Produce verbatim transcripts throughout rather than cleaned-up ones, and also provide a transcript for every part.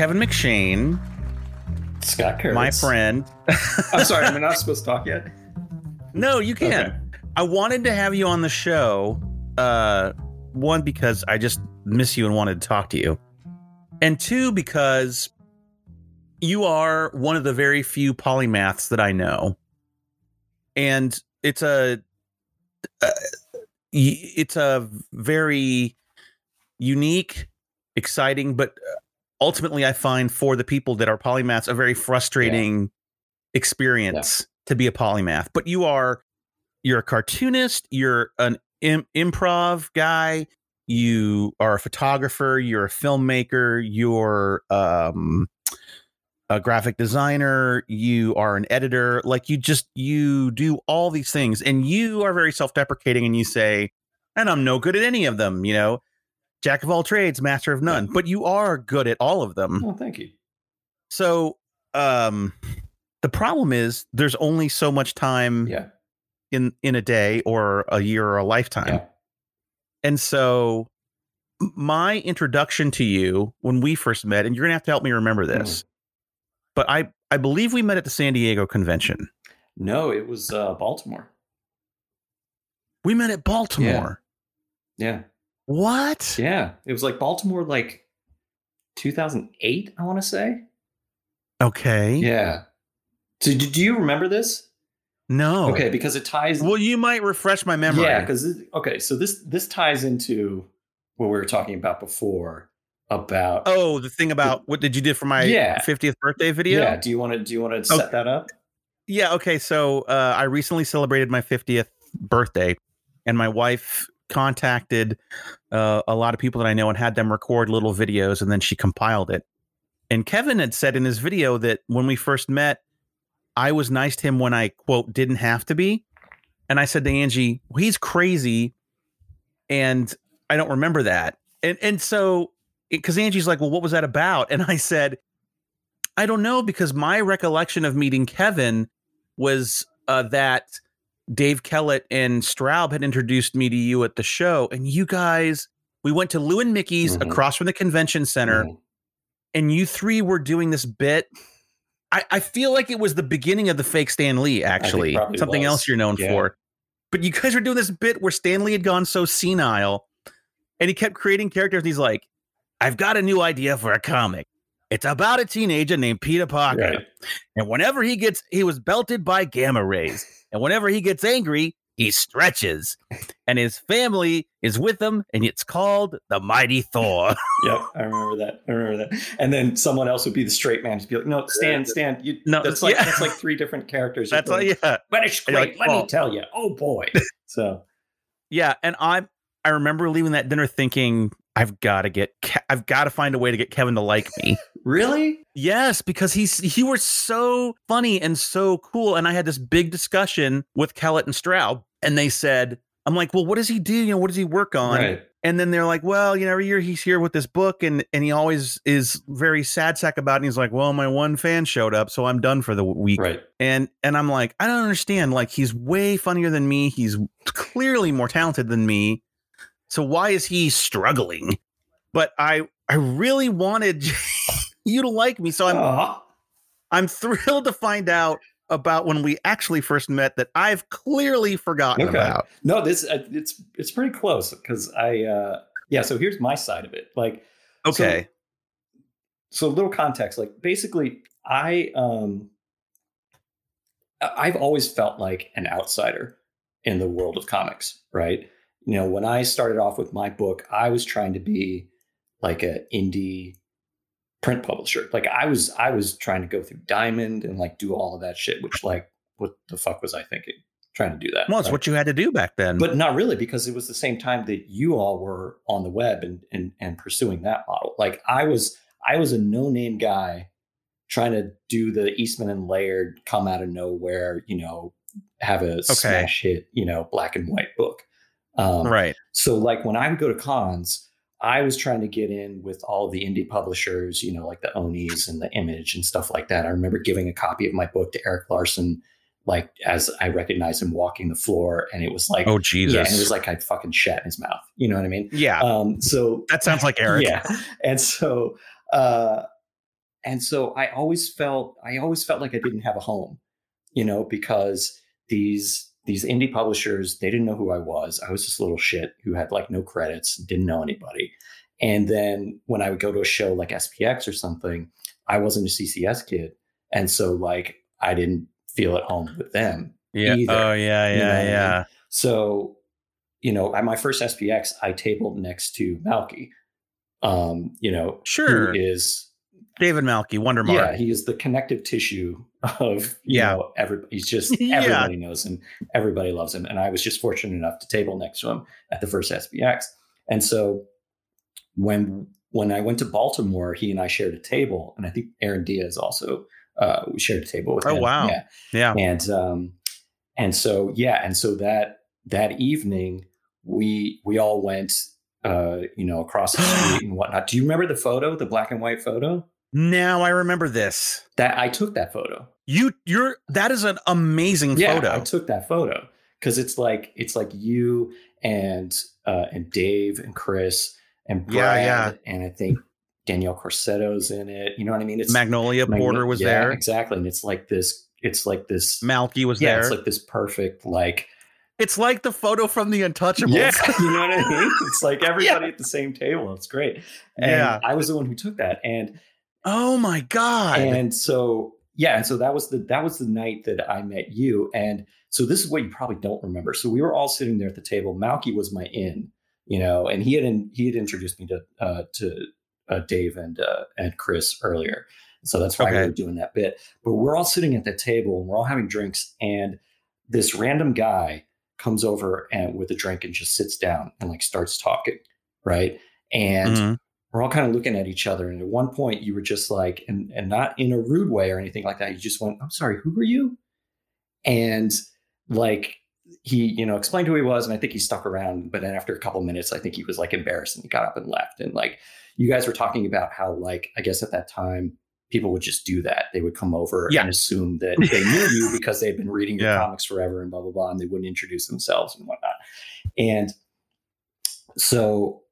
Kevin McShane, Scott Kurtz, my friend. I'm sorry, I'm not supposed to talk yet. No, you can. Okay. I wanted to have you on the show. Uh, one, because I just miss you and wanted to talk to you. And two, because you are one of the very few polymaths that I know. And it's a uh, it's a very unique, exciting, but ultimately I find for the people that are polymaths, a very frustrating yeah. experience yeah. to be a polymath. But you are, you're a cartoonist, you're an im- improv guy, you are a photographer, you're a filmmaker, you're um, a graphic designer, you are an editor. Like, you just, you do all these things, and you are very self-deprecating, and you say, and I'm no good at any of them, you know, jack of all trades, master of none, but you are good at all of them. Well, thank you. So um, the problem is there's only so much time yeah. in, in a day or a year or a lifetime. Yeah. And so my introduction to you when we first met, and you're going to have to help me remember this, mm. but I, I believe we met at the San Diego convention. No, it was uh, Baltimore. We met at Baltimore. Yeah. yeah. What? Yeah. It was like Baltimore, like two thousand eight, I want to say. Okay. Yeah. So do, do you remember this? No. Okay, because it ties. Well, you might refresh my memory. Yeah, because okay, so this this ties into what we were talking about before about oh, the thing about the, what did you do for my yeah. fiftieth birthday video? Yeah. Do you want to do you want to okay. set that up? Yeah. Okay. So uh, I recently celebrated my fiftieth birthday, and my wife contacted uh, a lot of people that I know and had them record little videos, and then she compiled it. And Kevin had said in his video that when we first met, I was nice to him when I, quote, didn't have to be. And I said to Angie, well, he's crazy. And I don't remember that. And and so, because Angie's like, well, what was that about? And I said, I don't know, because my recollection of meeting Kevin was uh, that Dave Kellett and Straub had introduced me to you at the show. And you guys, we went to Lou and Mickey's mm-hmm. across from the convention center. Mm-hmm. And you three were doing this bit. I, I feel like it was the beginning of the fake Stan Lee, actually, something was. else you're known yeah. for. But you guys were doing this bit where Stan Lee had gone so senile, and he kept creating characters. And he's like, I've got a new idea for a comic. It's about a teenager named Peter Parker. Right. And whenever he gets, he was belted by gamma rays. And whenever he gets angry, he stretches. And his family is with him. And it's called the Mighty Thor. Yep, I remember that. I remember that. And then someone else would be the straight man. Just be like, no, Stan, Stan. You, no, that's like yeah. that's like three different characters. That's like, yeah. But it's great. Like, let oh. me tell you. Oh, boy. So, yeah. And I I remember leaving that dinner thinking, I've got to get Ke- I've got to find a way to get Kevin to like me. Really? Yes, because he's he was so funny and so cool. And I had this big discussion with Kellett and Straub, and they said, I'm like, well, what does he do? You know, what does he work on? Right. And then they're like, well, you know, every year he's here with this book, and and he always is very sad sack about it. And he's like, well, my one fan showed up, so I'm done for the week. Right. And and I'm like, I don't understand. Like, he's way funnier than me. He's clearly more talented than me. So why is he struggling? But I I really wanted you to like me. So I'm Aww. I'm thrilled to find out about when we actually first met that I've clearly forgotten okay. about. No, this it's it's pretty close because I uh, yeah. So here's my side of it. Like okay, so, so a little context. Like basically, I um I've always felt like an outsider in the world of comics, right? You know, when I started off with my book, I was trying to be like an indie print publisher. Like I was, I was trying to go through Diamond and like do all of that shit, which like, what the fuck was I thinking? Trying to do that. Well, it's like what you had to do back then. But not really, because it was the same time that you all were on the web and, and, and pursuing that model. Like I was, I was a no-name guy trying to do the Eastman and Laird, come out of nowhere, you know, have a okay. smash hit, you know, black and white book. Um, right. So like when I would go to cons, I was trying to get in with all the indie publishers, you know, like the Onis and the Image and stuff like that. I remember giving a copy of my book to Eric Larson, like as I recognized him walking the floor, and it was like, oh, Jesus. Yeah, and it was like I fucking shat in his mouth. You know what I mean? Yeah. Um, so that sounds like Eric. Yeah. And so uh, And so I always felt, I always felt like I didn't have a home, you know, because these, these indie publishers, they didn't know who I was. I was this little shit who had like no credits, didn't know anybody. And then when I would go to a show like S P X or something, I wasn't a C C S kid. And so like, I didn't feel at home with them. Yeah. Either, oh yeah. Yeah. You know yeah. I mean? So, you know, at my first S P X, I tabled next to Malky, um, you know, sure is David Malky, Wonder Mark. Yeah, he is the connective tissue of, you yeah. know, every, he's just, everybody yeah. knows him. Everybody loves him. And I was just fortunate enough to table next to him at the first S P X. And so when, when I went to Baltimore, he and I shared a table, and I think Aaron Diaz also uh, shared a table with him. Oh, wow. Yeah. yeah. And, um, and so, yeah. And so that, that evening we, we all went, uh, you know, across the street and whatnot. Do you remember the photo, the black and white photo? Now I remember this. That I took that photo. You, you're, that is an amazing yeah, photo. I took that photo because it's like, it's like you and, uh, and Dave and Chris and Brad. Yeah, yeah. And I think Danielle Corsetto's in it. You know what I mean? It's Magnolia Magn- Porter was yeah, there. Exactly. And it's like this, it's like this. Malky was yeah, there. It's like this perfect, like. It's like the photo from The Untouchables. Yeah. You know what I mean? It's like everybody yeah. at the same table. It's great. And yeah. I was the one who took that. And. Oh my God. And so, yeah. And so that was the, that was the night that I met you. And so this is what you probably don't remember. So we were all sitting there at the table. Malky was my in, you know, and he had, in, he had introduced me to, uh, to uh, Dave and, uh, and Chris earlier. So that's why okay. we were doing that bit, but we're all sitting at the table and we're all having drinks. And this random guy comes over and with a drink and just sits down and like starts talking. Right. And mm-hmm. we're all kind of looking at each other. And at one point you were just like, and, and not in a rude way or anything like that. You just went, I'm sorry, who are you? And like, he, you know, explained who he was. And I think he stuck around, but then after a couple of minutes, I think he was like embarrassed and he got up and left. And like, you guys were talking about how, like, I guess at that time people would just do that. They would come over yeah. and assume that they knew you because they had been reading your yeah. comics forever and blah, blah, blah. And they wouldn't introduce themselves and whatnot. And so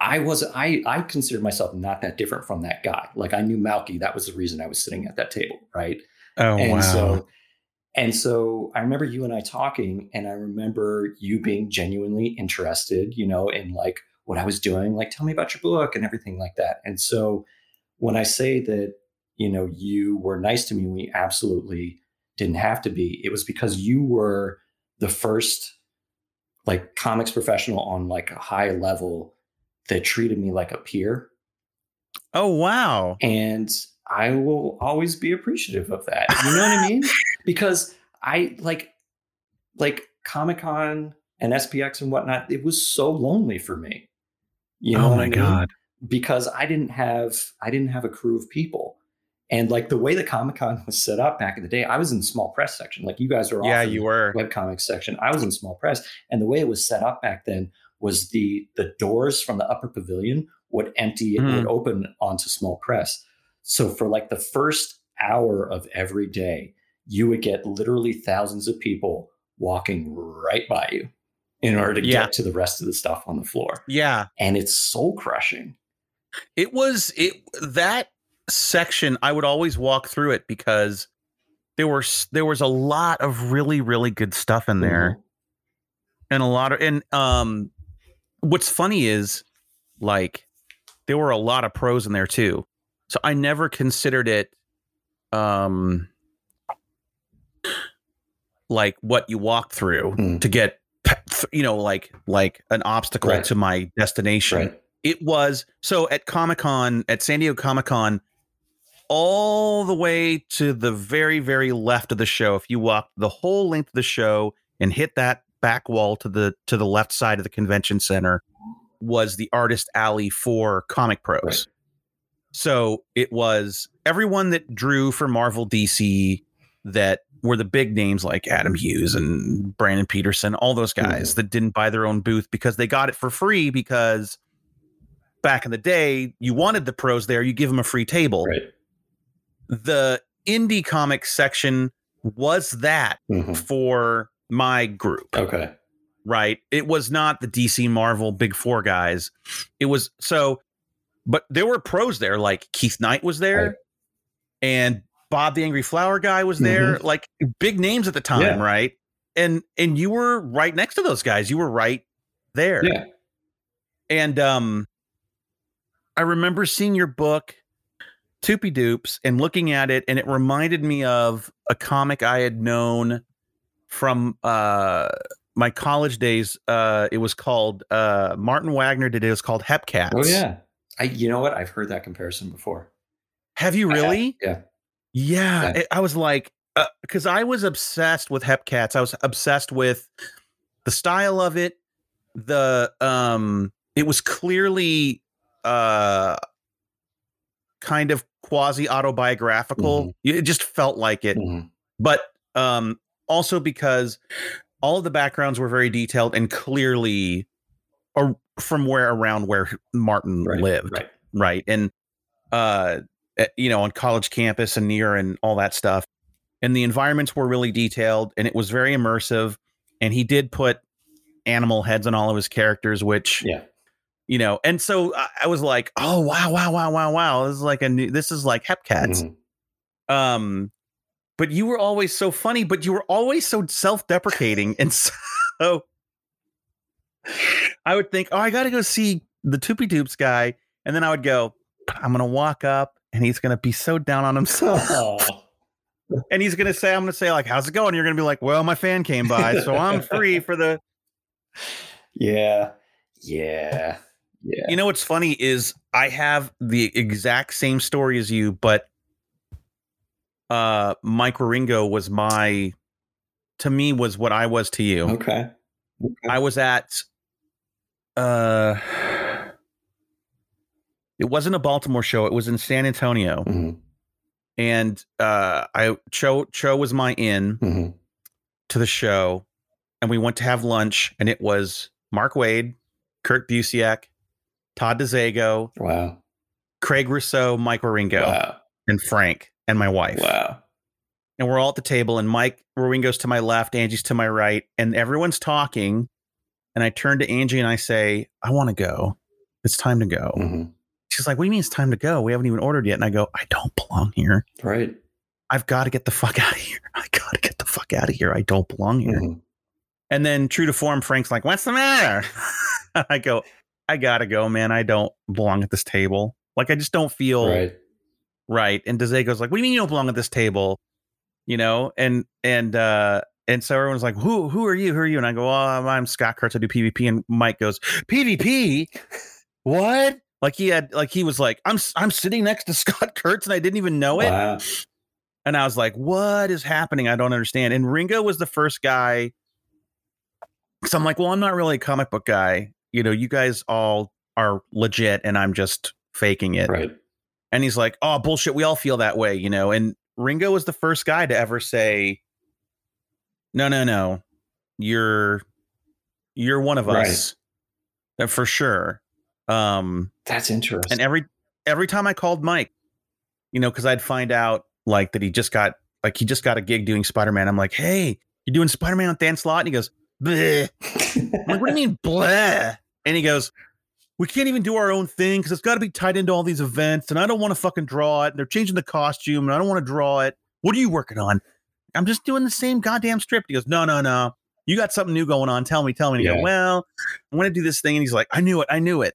I was, I, I considered myself not that different from that guy. Like I knew Malky, that was the reason I was sitting at that table. Right. Oh, and wow. so, and so I remember you and I talking, and I remember you being genuinely interested, you know, in like what I was doing, like, tell me about your book and everything like that. And so when I say that, you know, you were nice to me, we absolutely didn't have to be, it was because you were the first like comics professional on like a high level that treated me like a peer. Oh, wow. And I will always be appreciative of that. You know what I mean? Because I like, like Comic-Con and S P X and whatnot, it was so lonely for me. You know oh my I mean? God. Because I didn't have, I didn't have a crew of people. And like the way the Comic-Con was set up back in the day, I was in the small press section. Like you guys were all yeah, in you the were. webcomics section. I was in small press. And the way it was set up back then was the the doors from the upper pavilion would empty and mm. would open onto small press. So for like the first hour of every day, you would get literally thousands of people walking right by you in order to yeah. get to the rest of the stuff on the floor. Yeah. And it's soul crushing. It was it that section. I would always walk through it because there were there was a lot of really, really good stuff in there. Mm-hmm. And a lot of and um. What's funny is, like, there were a lot of pros in there, too. So I never considered it, um, like, what you walk through mm. to get, you know, like, like an obstacle right. to my destination. Right. It was, so at Comic-Con, at San Diego Comic-Con, all the way to the very, very left of the show, if you walked the whole length of the show and hit that back wall to the to the left side of the convention center was the artist alley for comic pros. Right. So it was everyone that drew for Marvel, D C, that were the big names like Adam Hughes and Brandon Peterson, all those guys mm-hmm. that didn't buy their own booth because they got it for free, because back in the day you wanted the pros there, you give them a free table. Right. The indie comic section was that mm-hmm. for my group. Okay. Right. It was not the D C, Marvel, Big Four guys. It was so, but there were pros there. Like Keith Knight was there. Right. and Bob the Angry Flower Guy was there, mm-hmm. like big names at the time, yeah. right? And and you were right next to those guys. You were right there. Yeah. And um, I remember seeing your book, Toopy Doops, and looking at it, and it reminded me of a comic I had known from uh, my college days. Uh, it was called uh, Martin Wagner did it. It was called Hepcats. Oh, yeah. I, you know what? I've heard that comparison before. Have you really? I, yeah. Yeah. yeah. It, I was like, uh, because I was obsessed with Hepcats. I was obsessed with the style of it. The um, it was clearly uh, kind of quasi autobiographical. Mm-hmm. It just felt like it, mm-hmm. but um, also because all of the backgrounds were very detailed and clearly are from where around where Martin right, lived, right. right? And uh, you know, on college campus and near and all that stuff. And the environments were really detailed, and it was very immersive. And he did put animal heads on all of his characters, which yeah you know and so I, I was like, oh wow wow wow wow wow this is like a new this is like Hepcats. Mm-hmm. Um but you were always so funny, but you were always so self-deprecating, and so I would think, oh, I gotta go see the Toopy Doops guy, and then I would go, I'm gonna walk up and he's gonna be so down on himself. Oh. And he's gonna say, I'm gonna say like, how's it going? And you're gonna be like, well, my fan came by, so I'm free for the yeah yeah yeah you know what's funny is I have the exact same story as you, but uh Mike Wieringo was my to me was what I was to you. Okay, okay. I was at uh it wasn't a Baltimore show, it was in San Antonio. Mm-hmm. And uh I Cho Cho was my in mm-hmm. to the show. And we went to have lunch, and it was Mark Waid, Kurt Busiek, Todd DeZago, wow, Craig Rousseau, Mike Wieringo, wow. and Frank, and my wife. Wow. And we're all at the table, and Mike Wieringo's to my left, Angie's to my right, and everyone's talking. And I turn to Angie and I say, I want to go. It's time to go. Mm-hmm. She's like, what do you mean it's time to go? We haven't even ordered yet. And I go, I don't belong here. Right. I've got to get the fuck out of here. I got to get the fuck out of here. I don't belong here. Mm-hmm. And then true to form, Frank's like, what's the matter? I go, I got to go, man. I don't belong at this table. Like, I just don't feel right. right. And DeZago's like, what do you mean you don't belong at this table? You know? And, and, uh, and so everyone's like, who, who are you? Who are you? And I go, oh, I'm Scott Kurtz. I do PvP. And Mike goes, PvP? What? Like he had, like, he was like, I'm, I'm sitting next to Scott Kurtz and I didn't even know it. Wow. And I was like, what is happening? I don't understand. And Ringo was the first guy. So I'm like, well, I'm not really a comic book guy. You know, you guys all are legit and I'm just faking it. Right. And he's like, oh, bullshit. We all feel that way, you know. And Wieringo was the first guy to ever say, no, no, no. You're you're one of right. us for sure. Um, That's interesting. And every every time I called Mike, you know, because I'd find out like that he just got like he just got a gig doing Spider-Man. I'm like, hey, you're doing Spider-Man on Dan Slott? And he goes, bleh. I'm like, what do you mean bleh? And he goes, we can't even do our own thing because it's got to be tied into all these events, and I don't want to fucking draw it, and they're changing the costume, and I don't want to draw it. What are you working on? I'm just doing the same goddamn strip. He goes, no, no, no, you got something new going on, tell me, tell me. And he yeah. goes, well, I want to do this thing. And he's like, I knew it, I knew it.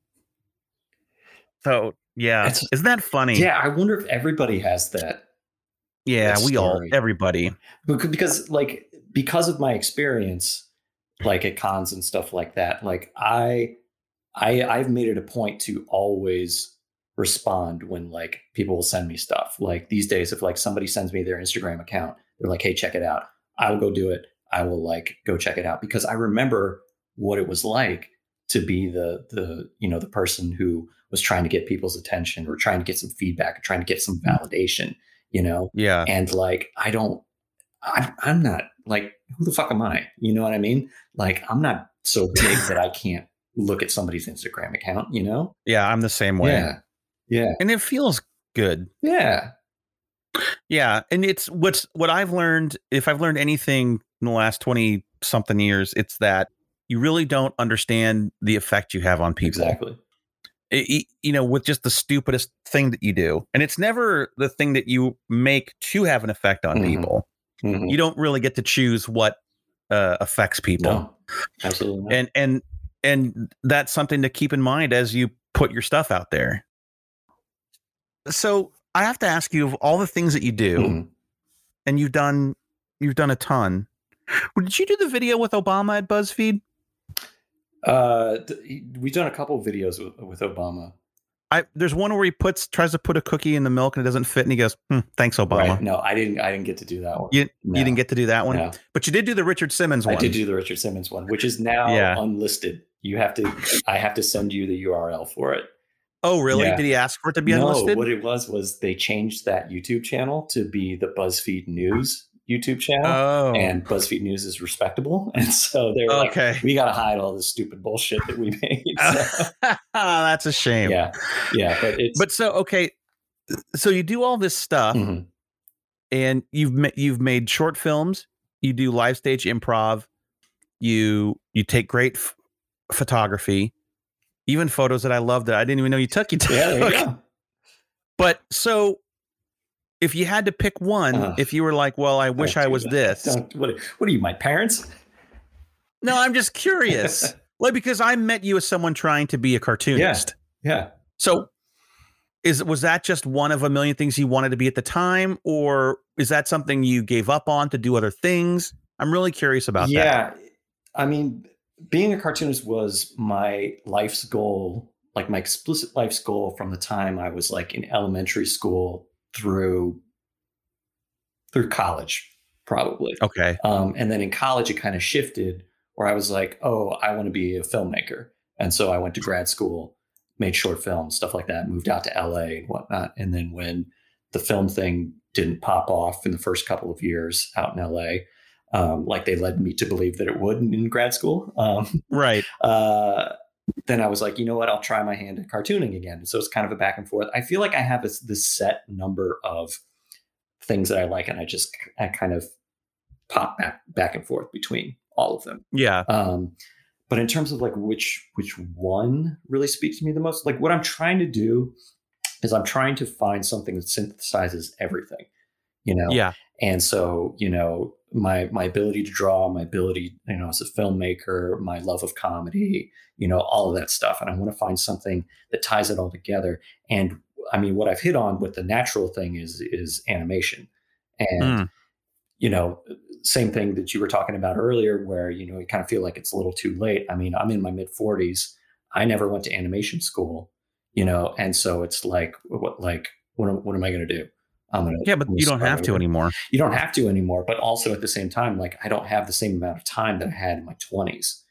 So yeah, that's, isn't that funny? Yeah, I wonder if everybody has that. Yeah, that we all, everybody. Because like, because of my experience like at cons and stuff like that, like I, I, I've made it a point to always respond when like people will send me stuff. Like these days, if like somebody sends me their Instagram account, they're like, hey, check it out. I will go do it. I will like go check it out, because I remember what it was like to be the, the, you know, the person who was trying to get people's attention or trying to get some feedback or trying to get some validation, you know? Yeah. And like, I don't, I, I'm not like, who the fuck am I? You know what I mean? Like, I'm not so big that I can't look at somebody's Instagram account, you know? Yeah, I'm the same way. Yeah. Yeah. And it feels good. Yeah. Yeah. And it's what's what I've learned, if I've learned anything in the last twenty something years, it's that you really don't understand the effect you have on people. Exactly. it, you know, with just the stupidest thing that you do. And it's never the thing that you make to have an effect on mm-hmm. people. Mm-hmm. You don't really get to choose what uh, affects people. No, absolutely not. And, and, and that's something to keep in mind as you put your stuff out there. So I have to ask you, of all the things that you do, mm-hmm. and you've done, you've done a ton. Did you do the video with Obama at BuzzFeed? Uh, we've done a couple of videos with, with Obama. I, there's one where he puts tries to put a cookie in the milk and it doesn't fit, and he goes, hmm, "Thanks, Obama." Right. No, I didn't. I didn't get to do that one. You, no. you didn't get to do that one, no. But you did do the Richard Simmons one. I did do the Richard Simmons one, which is now yeah. unlisted. You have to. I have to send you the U R L for it. Oh, really? Yeah. Did he ask for it to be no, unlisted? No, what it was was they changed that YouTube channel to be the BuzzFeed News YouTube channel, oh. and BuzzFeed News is respectable, and so they were okay. like, "We got to hide all this stupid bullshit that we made." So. Oh, that's a shame. Yeah, yeah, but it's but so okay. So you do all this stuff, mm-hmm. and you've ma- you've made short films. You do live stage improv. You you take great f- photography, even photos that I love that I didn't even know you took. You took. Yeah, there you go. But so. If you had to pick one, uh, if you were like, well, I wish I was that. this. Don't, what, what are you, my parents? No, I'm just curious. Like, because I met you as someone trying to be a cartoonist. Yeah. yeah. So is was that just one of a million things you wanted to be at the time? Or is that something you gave up on to do other things? I'm really curious about yeah. that. Yeah. I mean, being a cartoonist was my life's goal, like my explicit life's goal from the time I was like in elementary school through through college, probably. Okay. Um, and then in college, it kind of shifted where I was like, oh, I want to be a filmmaker. And so I went to grad school, made short films, stuff like that, moved out to L A and whatnot. And then when the film thing didn't pop off in the first couple of years out in L A, um, like they led me to believe that it would in grad school. Um, right. Uh, then I was like, you know what, I'll try my hand at cartooning again. So it's kind of a back and forth. I feel like I have this, this set number of things that I like, and I just I kind of pop back, back and forth between all of them. Yeah. Um, but in terms of like which which one really speaks to me the most, like what I'm trying to do is I'm trying to find something that synthesizes everything, you know? Yeah. And so, you know, my my ability to draw, my ability, you know, as a filmmaker, my love of comedy, you know, all of that stuff. And I want to find something that ties it all together. And I mean, what I've hit on with the natural thing is, is animation. And, mm. you know, same thing that you were talking about earlier, where, you know, you kind of feel like it's a little too late. I mean, I'm in my mid forties. I never went to animation school, you know, and so it's like, what, like, what, what am I going to do? I'm gonna yeah, but you don't have to anymore. You don't have to anymore. But also at the same time, like I don't have the same amount of time that I had in my twenties.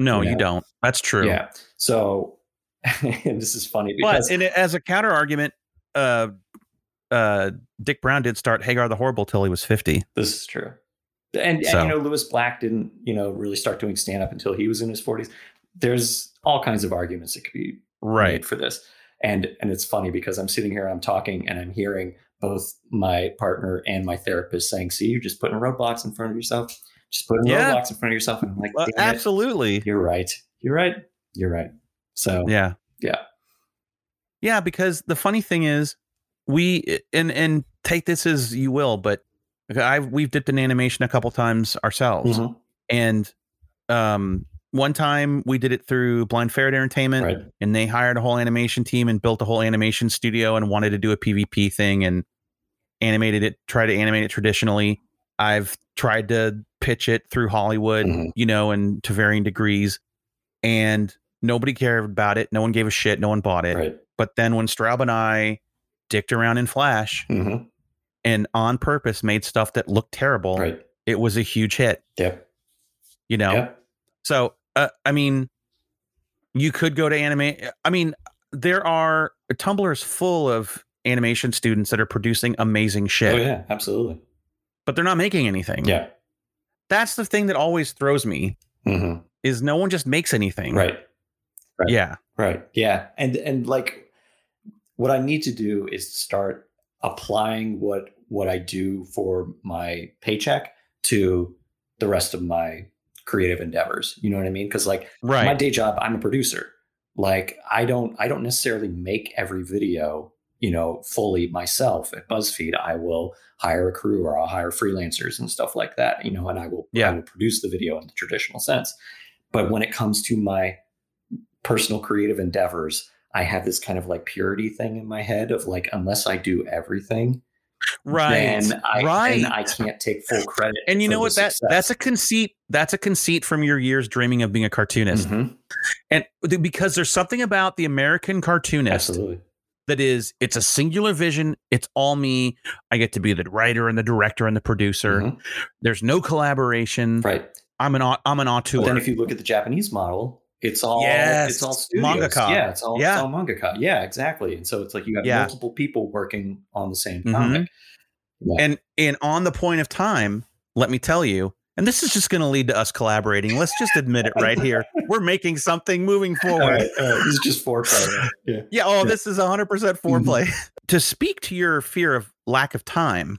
No, you know? You don't. That's true. Yeah. So and this is funny. Because, but and as a counter argument, uh, uh, Dick Brown did start Hagar the Horrible till he was fifty. This is true. And, so. and you know, Lewis Black didn't, you know, really start doing stand up until he was in his forties. There's all kinds of arguments that could be right made for this. And and it's funny because I'm sitting here, I'm talking, and I'm hearing both my partner and my therapist saying, see, you're just putting roadblocks in front of yourself. Just putting yeah. roadblocks in front of yourself. And I'm like, well, absolutely. It. You're right. You're right. You're right. So, yeah. Yeah. Yeah. Because the funny thing is we, and, and take this as you will, but I've, we've dipped in animation a couple times ourselves. Mm-hmm. And, um, one time we did it through Blind Ferret Entertainment, right. and they hired a whole animation team and built a whole animation studio and wanted to do a PvP thing and animated it, tried to animate it traditionally. I've tried to pitch it through Hollywood, mm-hmm. you know, and to varying degrees, and nobody cared about it. No one gave a shit. No one bought it. Right. But then when Straub and I dicked around in Flash mm-hmm. and on purpose made stuff that looked terrible, right. it was a huge hit. Yep. You know? Yep. So, Uh, I mean, you could go to anime. I mean, there are Tumblr's full of animation students that are producing amazing shit. Oh, yeah, absolutely. But they're not making anything. Yeah. That's the thing that always throws me mm-hmm. is no one just makes anything. Right. right. Yeah. Right. Yeah. And, and like what I need to do is start applying what, what I do for my paycheck to the rest of my creative endeavors. You know what I mean? Because like right. my day job, I'm a producer. Like I don't, I don't necessarily make every video, you know, fully myself. At BuzzFeed, I will hire a crew, or I'll hire freelancers and stuff like that, you know, and I will, yeah. I will produce the video in the traditional sense. But when it comes to my personal creative endeavors, I have this kind of like purity thing in my head of like, unless I do everything, right, then I, right. then I can't take full credit. And you know what? That success. That's a conceit. That's a conceit from your years dreaming of being a cartoonist. Mm-hmm. And th- because there's something about the American cartoonist. Absolutely. That is, it's a singular vision. It's all me. I get to be the writer and the director and the producer. Mm-hmm. There's no collaboration. Right. I'm an I'm an auteur. But then if you look at the Japanese model, it's all yes. it's all studios. Mangaka. Yeah, it's all, yeah. it's all mangaka. Yeah, exactly. And so it's like you have yeah. multiple people working on the same comic. Mm-hmm. Yeah. And and on the point of time, let me tell you, and this is just going to lead to us collaborating. Let's just admit it right here. We're making something moving forward. All right, all right. This is just foreplay. Right? Yeah. yeah. Oh, yeah. This is one hundred percent foreplay. Mm-hmm. To speak to your fear of lack of time,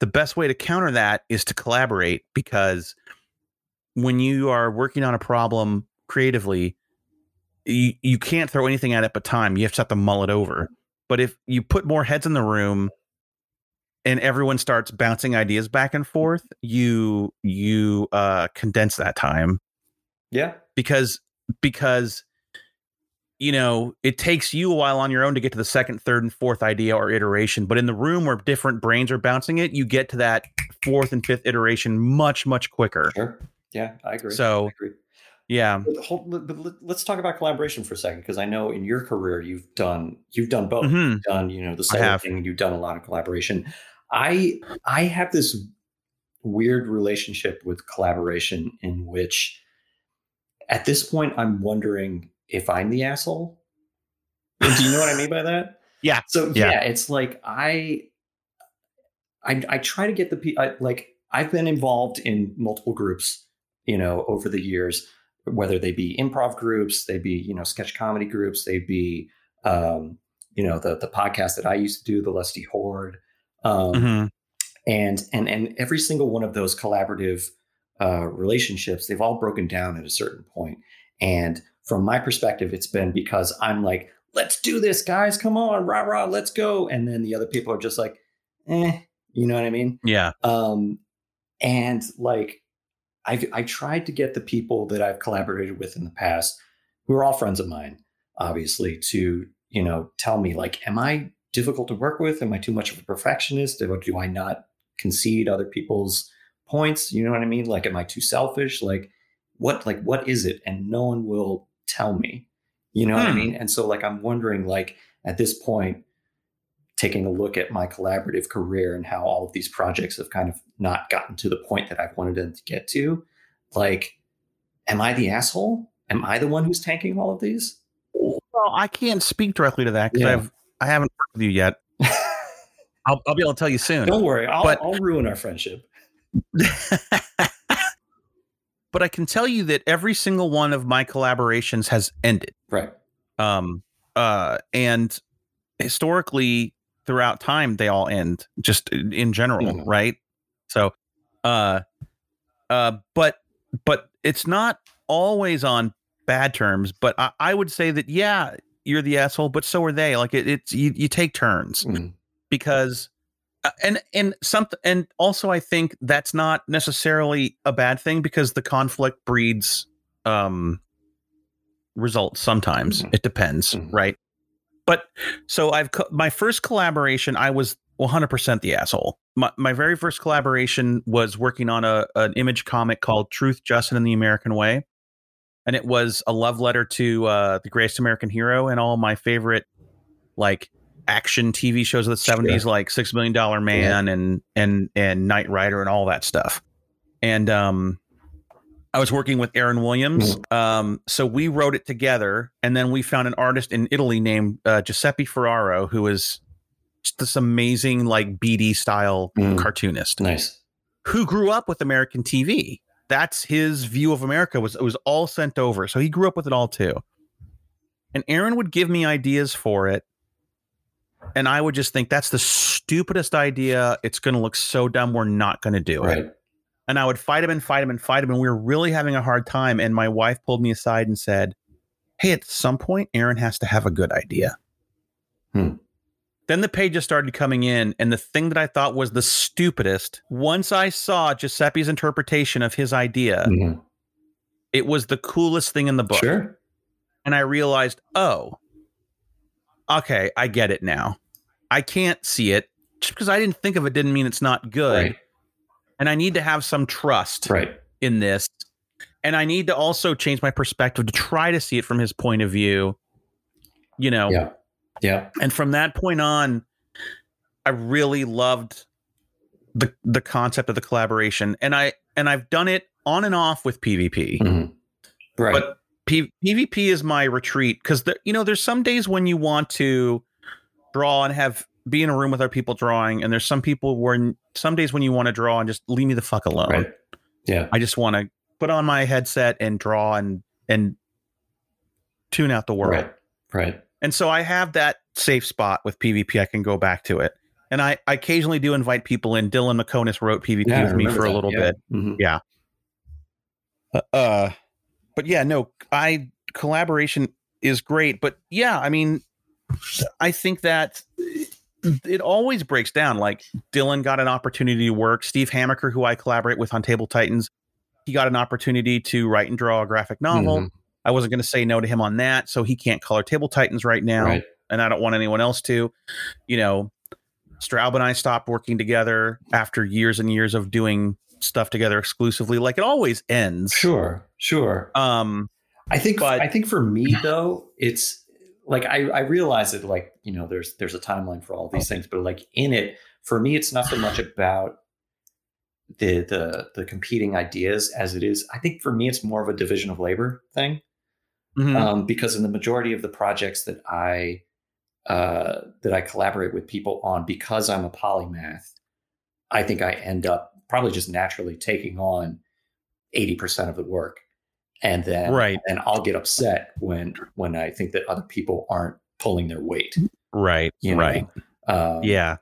the best way to counter that is to collaborate, because when you are working on a problem creatively, you, you can't throw anything at it but time. You have to have to mull it over. But if you put more heads in the room and everyone starts bouncing ideas back and forth, you you uh, condense that time. Yeah. Because because you know, it takes you a while on your own to get to the second, third, and fourth idea or iteration. But in the room where different brains are bouncing it, you get to that fourth and fifth iteration much, much quicker. Sure. Yeah, I agree. So I agree. Yeah. But let's talk about collaboration for a second, because I know in your career you've done you've done both. Mm-hmm. You've done, you know, the solo thing, and you've done a lot of collaboration. I I have this weird relationship with collaboration in which at this point I'm wondering if I'm the asshole. Do you know what I mean by that? Yeah. So yeah, yeah it's like I I I try to get the people, like I've been involved in multiple groups, you know, over the years, whether they be improv groups, they be, you know, sketch comedy groups, they be, um, you know, the, the podcast that I used to do, The Lusty Horde. Um, mm-hmm. and, and, and every single one of those collaborative, uh, relationships, they've all broken down at a certain point. And from my perspective, it's been because I'm like, let's do this, guys, come on, rah, rah, let's go. And then the other people are just like, eh, you know what I mean? Yeah. Um, and like, I've, I tried to get the people that I've collaborated with in the past, who are all friends of mine, obviously, to, you know, tell me like, am I difficult to work with? Am I too much of a perfectionist? Do, do I not concede other people's points? You know what I mean? Like, am I too selfish? Like what, like, what is it? And no one will tell me, you know hmm. what I mean? And so like, I'm wondering, like at this point, taking a look at my collaborative career and how all of these projects have kind of not gotten to the point that I've wanted them to get to. Like, am I the asshole? Am I the one who's tanking all of these? Well, I can't speak directly to that because yeah. I've, I haven't worked with you yet. I'll, I'll be able to tell you soon. Don't worry. I'll, but, I'll ruin our friendship. But I can tell you that every single one of my collaborations has ended. Right. Um. Uh. And historically, throughout time, they all end just in general. Mm-hmm. Right. So, uh, uh, but, but it's not always on bad terms, but I, I would say that, yeah, you're the asshole, but so are they. Like it, it's, you, you take turns mm-hmm. because, uh, and, and something, and also I think that's not necessarily a bad thing because the conflict breeds, um, results sometimes. Mm-hmm. It depends. Mm-hmm. Right. But so I've my first collaboration, I was one hundred percent the asshole. My my very first collaboration was working on a an Image comic called Truth, Justin, and the American Way. And it was a love letter to uh, The Greatest American Hero and all my favorite like action T V shows of the seventies, yeah. like Six Million Dollar Man yeah. and and and Knight Rider and all that stuff. And um, I was working with Aaron Williams. Um, so we wrote it together, and then we found an artist in Italy named uh, Giuseppe Ferraro, who is just this amazing, like B D style mm. cartoonist. Nice. Who grew up with American T V. That's his view of America, was it was all sent over. So he grew up with it all too. And Aaron would give me ideas for it. And I would just think that's the stupidest idea. It's going to look so dumb. We're not going to do right. it. And I would fight him and fight him and fight him. And we were really having a hard time. And my wife pulled me aside and said, hey, at some point, Aaron has to have a good idea. Hmm. Then the pages started coming in, and the thing that I thought was the stupidest, once I saw Giuseppe's interpretation of his idea, mm-hmm. it was the coolest thing in the book. Sure. And I realized, oh, okay, I get it now. I can't see it. Just because I didn't think of it didn't mean it's not good. Right. And I need to have some trust right. in this. And I need to also change my perspective to try to see it from his point of view, you know? Yeah. Yeah. And from that point on, I really loved the the concept of the collaboration. And I and I've done it on and off with PvP. Mm-hmm. Right. But P, PvP is my retreat because you know there's some days when you want to draw and have be in a room with other people drawing, and there's some people where some days when you want to draw and just leave me the fuck alone. Right. Yeah. I just want to put on my headset and draw and and tune out the world. Right. Right. And so I have that safe spot with PvP. I can go back to it. And I, I occasionally do invite people in. Dylan McConis wrote PvP yeah, with me for that. a little yeah. bit. Mm-hmm. Yeah. Uh, but yeah, no, I collaboration is great. But yeah, I mean, I think that it always breaks down. Like Dylan got an opportunity to work. Steve Hamaker, who I collaborate with on Table Titans, he got an opportunity to write and draw a graphic novel. Mm-hmm. I wasn't going to say no to him on that, so he can't color Table Titans right now, right. and I don't want anyone else to. You know, Straub and I stopped working together after years and years of doing stuff together exclusively. Like it always ends. Sure, sure. Um, I think. But, I think for me though, it's like I, I realize that like you know, there's there's a timeline for all of these things, but like in it, for me, it's not so much about the the the competing ideas as it is. I think for me, it's more of a division of labor thing. Mm-hmm. Um, because in the majority of the projects that I uh, that I collaborate with people on, because I'm a polymath, I think I end up probably just naturally taking on eighty percent of the work. And then right. and I'll get upset when when I think that other people aren't pulling their weight. Right. You know? Right. Um, yeah.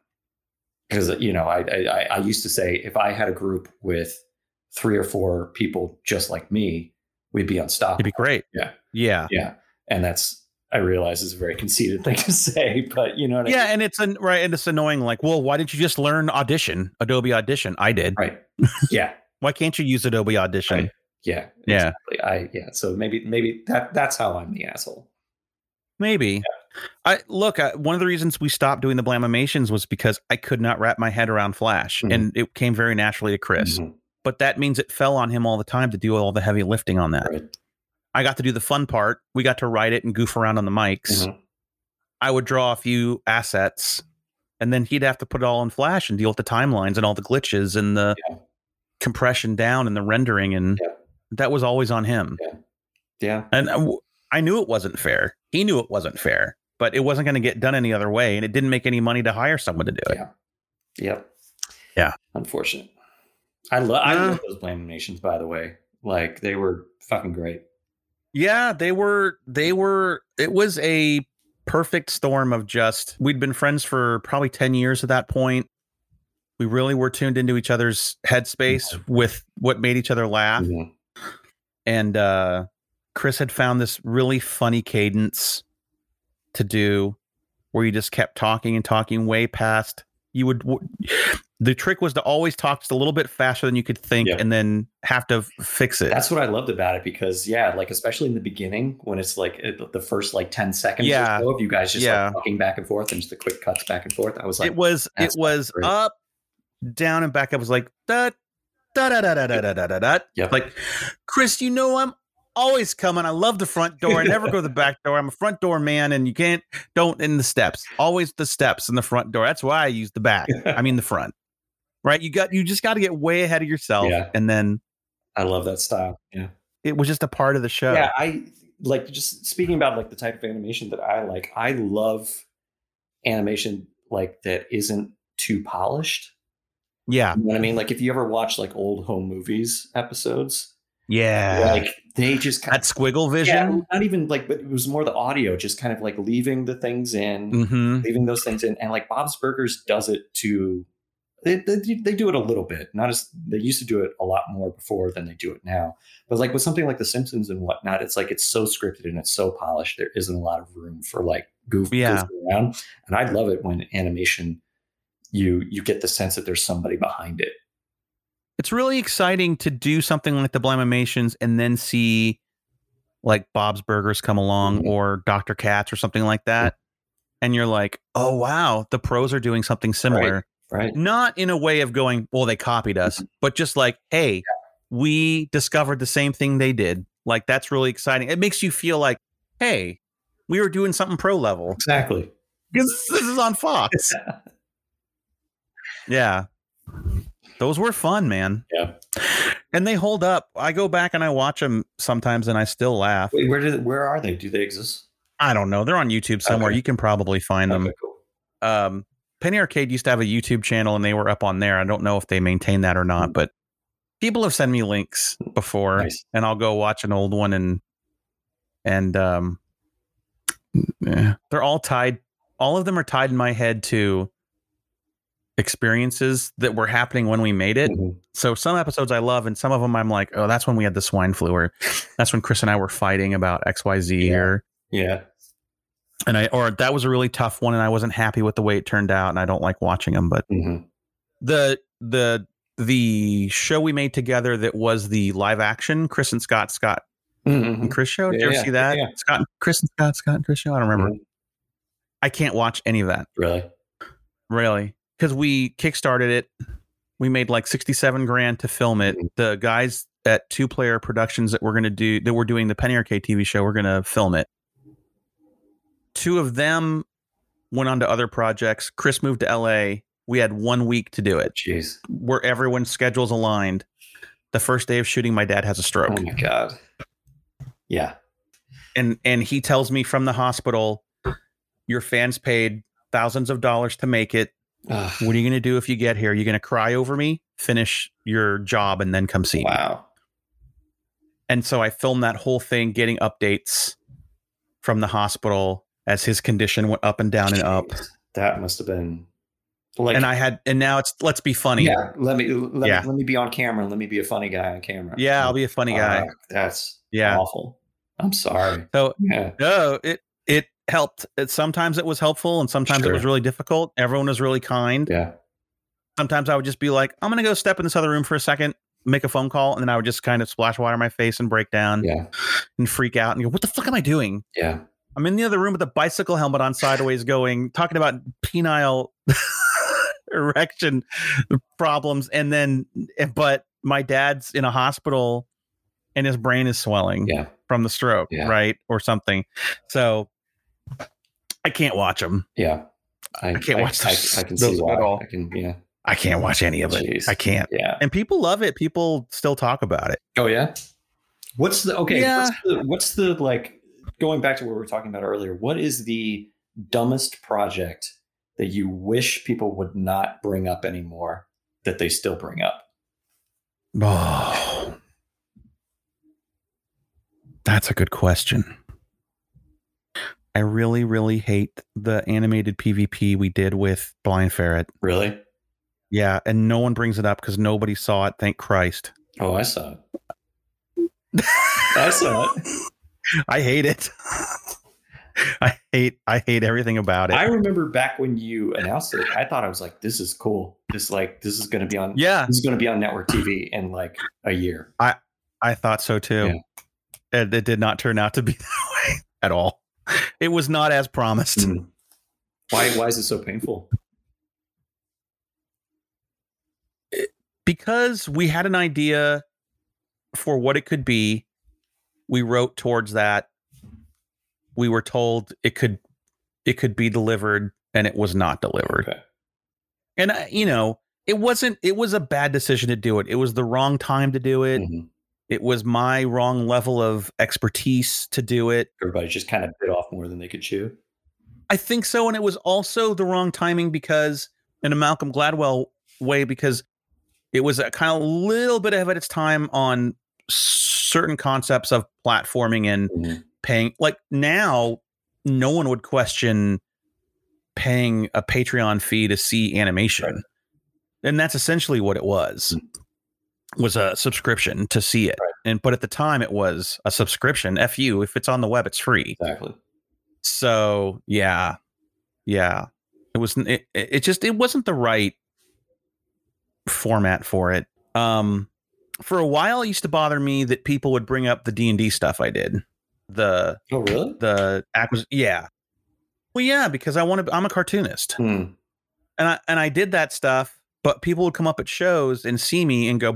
Because, you know, I, I I used to say if I had a group with three or four people just like me, we'd be unstoppable. It'd be great. Yeah. Yeah. Yeah. And that's, I realize is a very conceited thing to say, but you know what I yeah, mean? Yeah. And it's, an, right. And it's annoying. Like, well, why didn't you just learn Audition, Adobe Audition? I did. Right. Yeah. Why can't you use Adobe Audition? Right. Yeah. Yeah. Exactly. I, yeah. So maybe, maybe that that's how I'm the asshole. Maybe. Yeah. I look, I, one of the reasons we stopped doing the Blammations was because I could not wrap my head around Flash mm-hmm. and it came very naturally to Chris, mm-hmm. but that means it fell on him all the time to do all the heavy lifting on that. Right. I got to do the fun part. We got to write it and goof around on the mics. Mm-hmm. I would draw a few assets and then he'd have to put it all in Flash and deal with the timelines and all the glitches and the yeah. compression down and the rendering. And yeah. that was always on him. Yeah. yeah. And I, I knew it wasn't fair. He knew it wasn't fair, but it wasn't going to get done any other way. And it didn't make any money to hire someone to do it. Yeah. Yep. Yeah. Unfortunate. I, lo- I yeah. love those Blammations, by the way. Like they were fucking great. Yeah, they were, they were, it was a perfect storm of just, we'd been friends for probably ten years at that point. We really were tuned into each other's headspace mm-hmm. with what made each other laugh. Mm-hmm. And uh, Chris had found this really funny cadence to do where you just kept talking and talking way past. You would, w- the trick was to always talk just a little bit faster than you could think yeah. and then have to fix it. That's what I loved about it because, yeah, like, especially in the beginning when it's like the first like ten seconds yeah. or so of you guys just yeah. like talking back and forth and just the quick cuts back and forth. I was like, it was, it was great. Up, down and back. I was like, da, da, da, da, da, da, da, da, da. Yep. Like, Chris, you know, I'm always coming. I love the front door. I never go to the back door. I'm a front door man and you can't, don't in the steps, always the steps in the front door. That's why I use the back. I mean, the front. Right. You got you just got to get way ahead of yourself. Yeah. And then I love that style. Yeah. It was just a part of the show. Yeah. I like just speaking about like the type of animation that I like. I love animation like that isn't too polished. Yeah. You know what I mean? Like if you ever watch like old home movies episodes. Yeah. Like they just kind that of squiggle vision. Yeah, not even like, but it was more the audio, just kind of like leaving the things in, mm-hmm. leaving those things in. And like Bob's Burgers does it to They, they, they do it a little bit. Not as they used to do it a lot more before than they do it now. But like with something like The Simpsons and whatnot, it's like it's so scripted and it's so polished. There isn't a lot of room for like goof yeah. goofing around. And I love it when animation, you you get the sense that there's somebody behind it. It's really exciting to do something like the Blamimations and then see like Bob's Burgers come along mm-hmm. or Doctor Katz or something like that. And you're like, oh, wow, the pros are doing something similar. Right. Right. Not in a way of going, well, they copied us, but just like, hey, we discovered the same thing they did. Like, that's really exciting. It makes you feel like, hey, we were doing something pro level. Exactly. Because this is on Fox. Yeah. Those were fun, man. Yeah. And they hold up. I go back and I watch them sometimes and I still laugh. Wait, where did, where are they? Do they exist? I don't know. They're on YouTube somewhere. Okay. You can probably find okay, them. Cool. Um, Penny Arcade used to have a YouTube channel and they were up on there. I don't know if they maintain that or not, but people have sent me links before nice. And I'll go watch an old one and, and, um, they're all tied. All of them are tied in my head to experiences that were happening when we made it. Mm-hmm. So some episodes I love and some of them I'm like, oh, that's when we had the swine flu or that's when Chris and I were fighting about X Y Z yeah. or, yeah. And I, or that was a really tough one and I wasn't happy with the way it turned out and I don't like watching them, but mm-hmm. the, the, the show we made together that was the live action, Chris and Scott, Scott mm-hmm. and Chris show. Did yeah, you ever yeah, see that? Yeah. Scott, Chris and Scott, Scott and Chris show. I don't remember. Mm-hmm. I can't watch any of that. Really? Really? Cause we kickstarted it. We made like sixty-seven grand to film it. Mm-hmm. The guys at Two Player Productions that we're going to do, that we're doing the Penny Arcade T V show, we're going to film it. Two of them went on to other projects. Chris moved to L A. We had one week to do it. Jeez. Where everyone's schedules aligned. The first day of shooting, my dad has a stroke. Oh, my God. Yeah. And and he tells me from the hospital, your fans paid thousands of dollars to make it. Ugh. What are you going to do if you get here? You're going to cry over me, finish your job, and then come see wow. me. And so I filmed that whole thing, getting updates from the hospital as his condition went up and down Jeez, and up. That must have been like, and I had, and now it's, let's be funny. Yeah. Let me, let, yeah. let me be on camera. Let me be a funny guy on camera. Yeah. I'll be a funny uh, guy. That's yeah. awful. I'm sorry. So yeah. no, it, it helped. It, sometimes it was helpful and sometimes sure. it was really difficult. Everyone was really kind. Yeah. Sometimes I would just be like, I'm going to go step in this other room for a second, make a phone call. And then I would just kind of splash water in my face and break down yeah. and freak out and go, what the fuck am I doing? Yeah. I'm in the other room with a bicycle helmet on sideways going, talking about penile erection problems. And then, but my dad's in a hospital and his brain is swelling yeah. from the stroke, yeah. right? Or something. So I can't watch them. Yeah. I, I can't I, watch I, those, I, I can those see why. At all. I can, yeah. I can't watch any of it. Jeez. I can't. Yeah. And people love it. People still talk about it. Oh, yeah. What's the, okay. Yeah. What's the, what's the like, going back to what we were talking about earlier, what is the dumbest project that you wish people would not bring up anymore that they still bring up? Oh, that's a good question. I really, really hate the animated P V P we did with Blind Ferret. Really? Yeah. And no one brings it up because nobody saw it. Thank Christ. Oh, I saw it. I saw it. I hate it. I hate I hate everything about it. I remember back when you announced it, I thought I was like, this is cool. This like this is gonna be on yeah. this is gonna be on network T V in like a year. I, I thought so too. Yeah. It, it did not turn out to be that way at all. It was not as promised. Mm. Why why is it so painful? Because we had an idea for what it could be. We wrote towards that. We were told it could it could be delivered, and it was not delivered. Okay. And, I, you know, it wasn't it was a bad decision to do it. It was the wrong time to do it. Mm-hmm. It was my wrong level of expertise to do it. Everybody just kind of bit off more than they could chew. I think so. And it was also the wrong timing because in a Malcolm Gladwell way, because it was a kind of little bit ahead of its time on certain concepts of platforming and mm-hmm. paying. Like now no one would question paying a Patreon fee to see animation. Right. And that's essentially what it was, was a subscription to see it. Right. And but at the time it was a subscription. F you, if it's on the web, it's free. Exactly. So, yeah. Yeah. It was it, it just it wasn't the right format for it. Um, for a while, it used to bother me that people would bring up the D and D stuff I did. The oh really the acquisition yeah well yeah because I want to I'm a cartoonist hmm. and I and I did that stuff, but people would come up at shows and see me and go,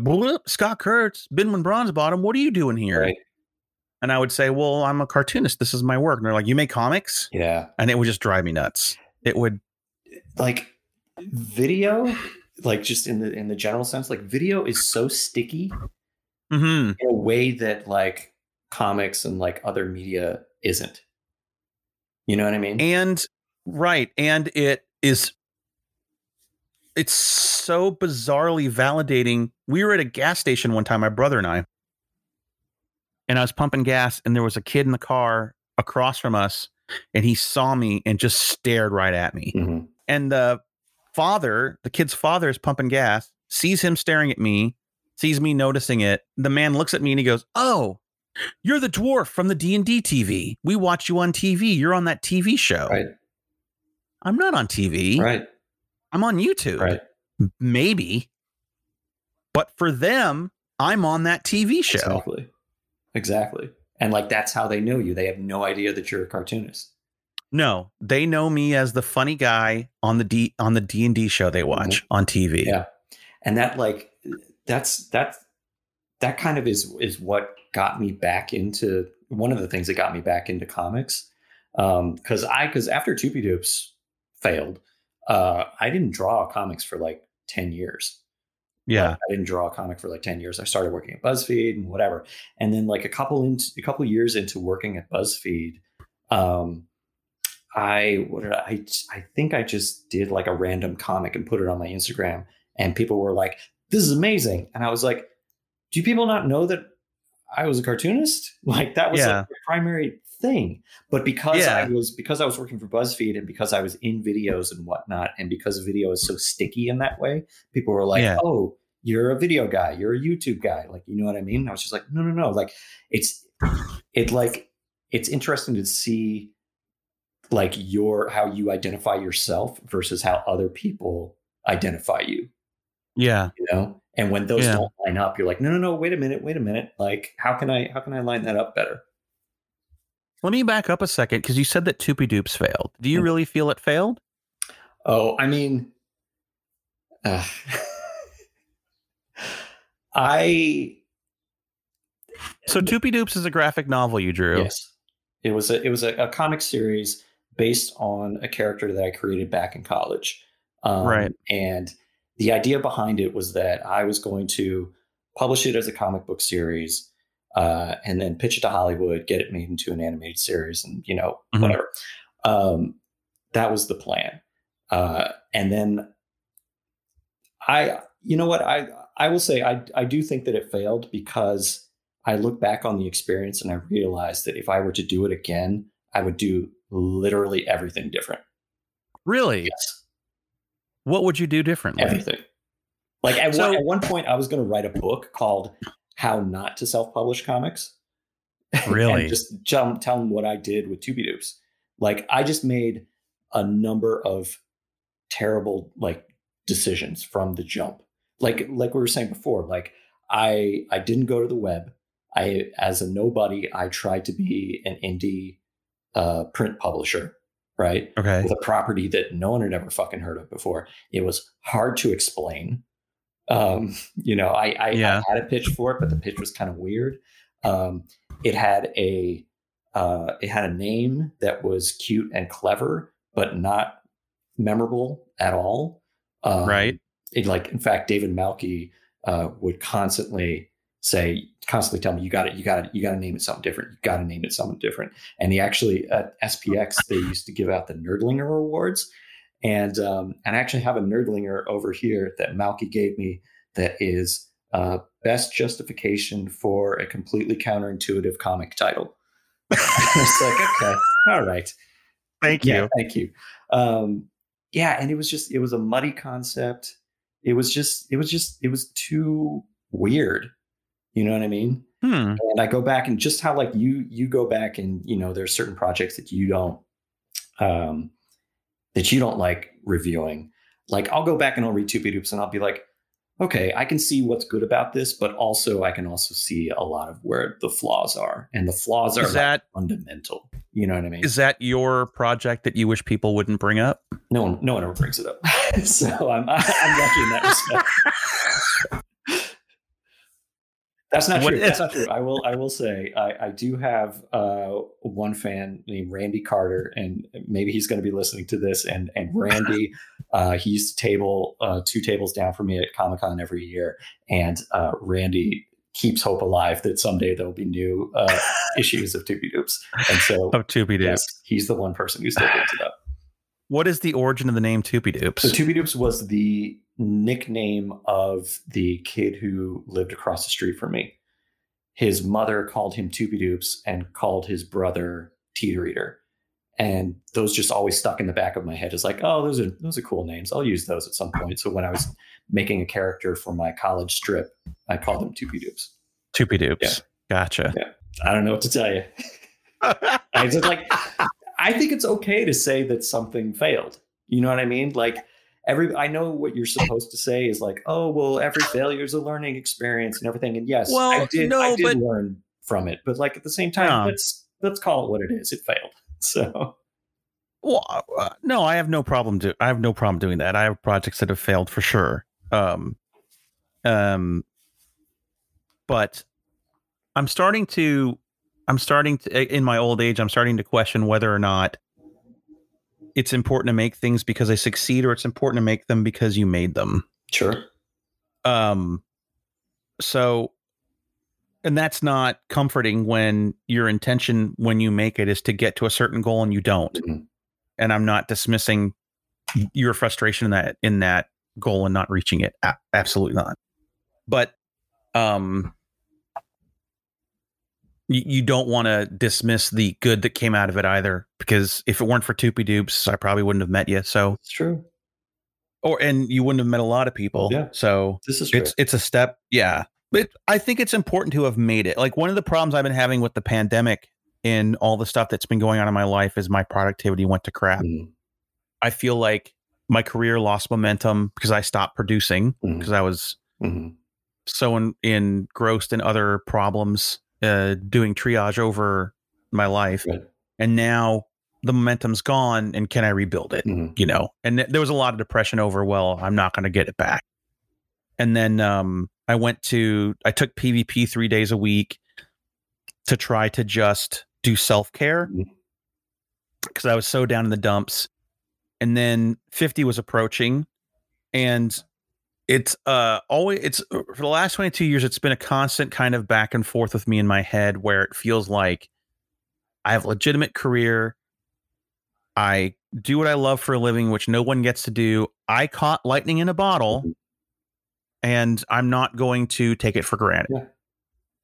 Scott Kurtz, Benwin Bronzebottom, what are you doing here? Right. And I would say, well, I'm a cartoonist, this is my work. And they're like, you make comics? Yeah. And it would just drive me nuts. It would, like, video, like just in the in the general sense, like video is so sticky mm-hmm. in a way that like comics and like other media isn't, you know what I mean? And right. And it is, it's so bizarrely validating. We were at a gas station one time, my brother and I, and I was pumping gas and there was a kid in the car across from us and he saw me and just stared right at me. Mm-hmm. And the father, the kid's father is pumping gas, sees him staring at me, sees me noticing it. The man looks at me and he goes, oh, you're the dwarf from the D and D T V. We watch you on T V. You're on that T V show. Right. I'm not on T V. Right. I'm on YouTube. Right. Maybe. But for them, I'm on that T V show. Exactly. Exactly. And like, that's how they know you. They have no idea that you're a cartoonist. No, they know me as the funny guy on the D on the D and D show they watch mm-hmm. on T V. Yeah. And that like, that's, that's, that kind of is, is what got me back into one of the things that got me back into comics. Um, cause I, cause after Toopy Doops failed, uh, I didn't draw comics for like ten years. Yeah. Like, I didn't draw a comic for like ten years. I started working at BuzzFeed and whatever. And then like a couple into a couple years into working at BuzzFeed, um, I, what did I, I think I just did like a random comic and put it on my Instagram and people were like, this is amazing. And I was like, do people not know that I was a cartoonist? Like that was yeah. like the primary thing. But because yeah. I was because I was working for BuzzFeed and because I was in videos and whatnot, and because video is so sticky in that way, people were like, yeah. oh, you're a video guy, you're a YouTube guy. Like, you know what I mean? And I was just like, no, no, no. Like it's it like it's interesting to see like your how you identify yourself versus how other people identify you. Yeah. You know? And when those yeah. don't line up, you're like, no, no, no, wait a minute, wait a minute. Like, how can I, how can I line that up better? Let me back up a second, because you said that Toopy Doops failed. Do you mm-hmm. really feel it failed? Oh, I mean, uh, I. So Toopy Doops is a graphic novel you drew. Yes, it was a, it was a, a comic series based on a character that I created back in college. Um, right, and. The idea behind it was that I was going to publish it as a comic book series uh, and then pitch it to Hollywood, get it made into an animated series and, you know, mm-hmm. whatever. Um, that was the plan. Uh, and then I, you know what, I, I will say I, I do think that it failed because I look back on the experience and I realized that if I were to do it again, I would do literally everything different. Really? Yes. What would you do differently? Everything. Like at, so, one, at one point, I was going to write a book called How Not to Self-Publish Comics. Really? And just tell, tell them what I did with Toopy Doops. Like I just made a number of terrible like decisions from the jump. Like like we were saying before, like I I didn't go to the web. I as a nobody, I tried to be an indie uh, print publisher. Right. Okay. With a property that no one had ever fucking heard of before. It was hard to explain. Um, you know, I, I, yeah. I had a pitch for it, but the pitch was kind of weird. Um, it had a uh, it had a name that was cute and clever, but not memorable at all. Um, right. It like, in fact, David Malky uh, would constantly say, constantly tell me, you got it, you got it, you got to name it something different. You got to name it something different. And he actually at S P X, they used to give out the Nerdlinger awards. And, um, and I actually have a Nerdlinger over here that Malky gave me that is uh, best justification for a completely counterintuitive comic title. It's like, okay, all right. Thank you. Yeah, thank you. Um, yeah. And it was just, it was a muddy concept. it was just, it was just, it was too weird. You know what I mean? Hmm. And I go back and just how like you, you go back and, you know, there's certain projects that you don't, um, that you don't like reviewing. Like I'll go back and I'll read Toopy Doops and I'll be like, okay, I can see what's good about this, but also I can also see a lot of where the flaws are, and the flaws are that, like, fundamental. You know what I mean? Is that your project that you wish people wouldn't bring up? No one, no one ever brings it up. So I'm, I'm lucky in that respect. That's not what true. Is? That's not true. I will, I will say I, I do have uh, one fan named Randy Carter, and maybe he's going to be listening to this. And and Randy, uh, he used to table uh, two tables down from me at Comic-Con every year. And uh, Randy keeps hope alive that someday there'll be new uh, issues of Toopy Doops. And so of Toopy Doops, yes, he's the one person who still gets it up. What is the origin of the name Toopy Doops? So Toopy Doops was the nickname of the kid who lived across the street from me. His mother called him Toopy Doops and called his brother Teeter Eater. And those just always stuck in the back of my head. It's like, oh, those are those are cool names. I'll use those at some point. So when I was making a character for my college strip, I called them Toopy Doops. Toopy Doops. Yeah. Gotcha. Yeah. I don't know what to tell you. I just like... I think it's okay to say that something failed. You know what I mean? Like every, I know what you're supposed to say is like, oh, well, every failure is a learning experience and everything. And yes, well, I did, no, I did but, learn from it, but like at the same time, um, let's, let's call it what it is. It failed. So. Well, uh, no, I have no problem. Do, I have no problem doing that. I have projects that have failed for sure. Um, um, but I'm starting to, I'm starting to, in my old age, I'm starting to question whether or not it's important to make things because they succeed, or it's important to make them because you made them. Sure. Um. So, and that's not comforting when your intention when you make it is to get to a certain goal and you don't. Mm-hmm. And I'm not dismissing your frustration in that in that goal and not reaching it. A- absolutely not. But, um. You don't want to dismiss the good that came out of it either, because if it weren't for Toopy Doops, I probably wouldn't have met you. So it's true. Or, and you wouldn't have met a lot of people. Yeah. So this is true. It's, it's a step. Yeah. But I think it's important to have made it. Like one of the problems I've been having with the pandemic and all the stuff that's been going on in my life is my productivity went to crap. Mm. I feel like my career lost momentum because I stopped producing because mm. I was mm-hmm. so in, engrossed in other problems. Uh, doing triage over my life, right. And now the momentum's gone, and can I rebuild it? Mm-hmm. You know, and th- there was a lot of depression over. Well, I'm not going to get it back. And then um, I went to I took PvP three days a week to try to just do self care because mm-hmm. I was so down in the dumps. And then fifty was approaching, and It's uh always it's for the last twenty-two years, it's been a constant kind of back and forth with me in my head where it feels like I have a legitimate career. I do what I love for a living, which no one gets to do. I caught lightning in a bottle and I'm not going to take it for granted. Yeah.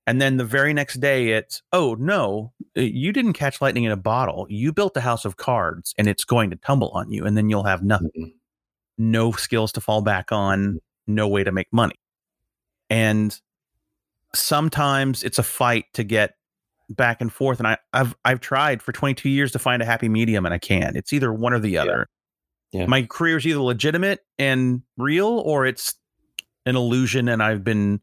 And then the very next day, it's, oh, no, you didn't catch lightning in a bottle. You built a house of cards and it's going to tumble on you and then you'll have nothing. Mm-hmm. No skills to fall back on. No way to make money. And sometimes it's a fight to get back and forth. And I, I've I've tried for twenty-two years to find a happy medium, and I can't. It's either one or the other. Yeah. Yeah. My career is either legitimate and real, or it's an illusion, and I've been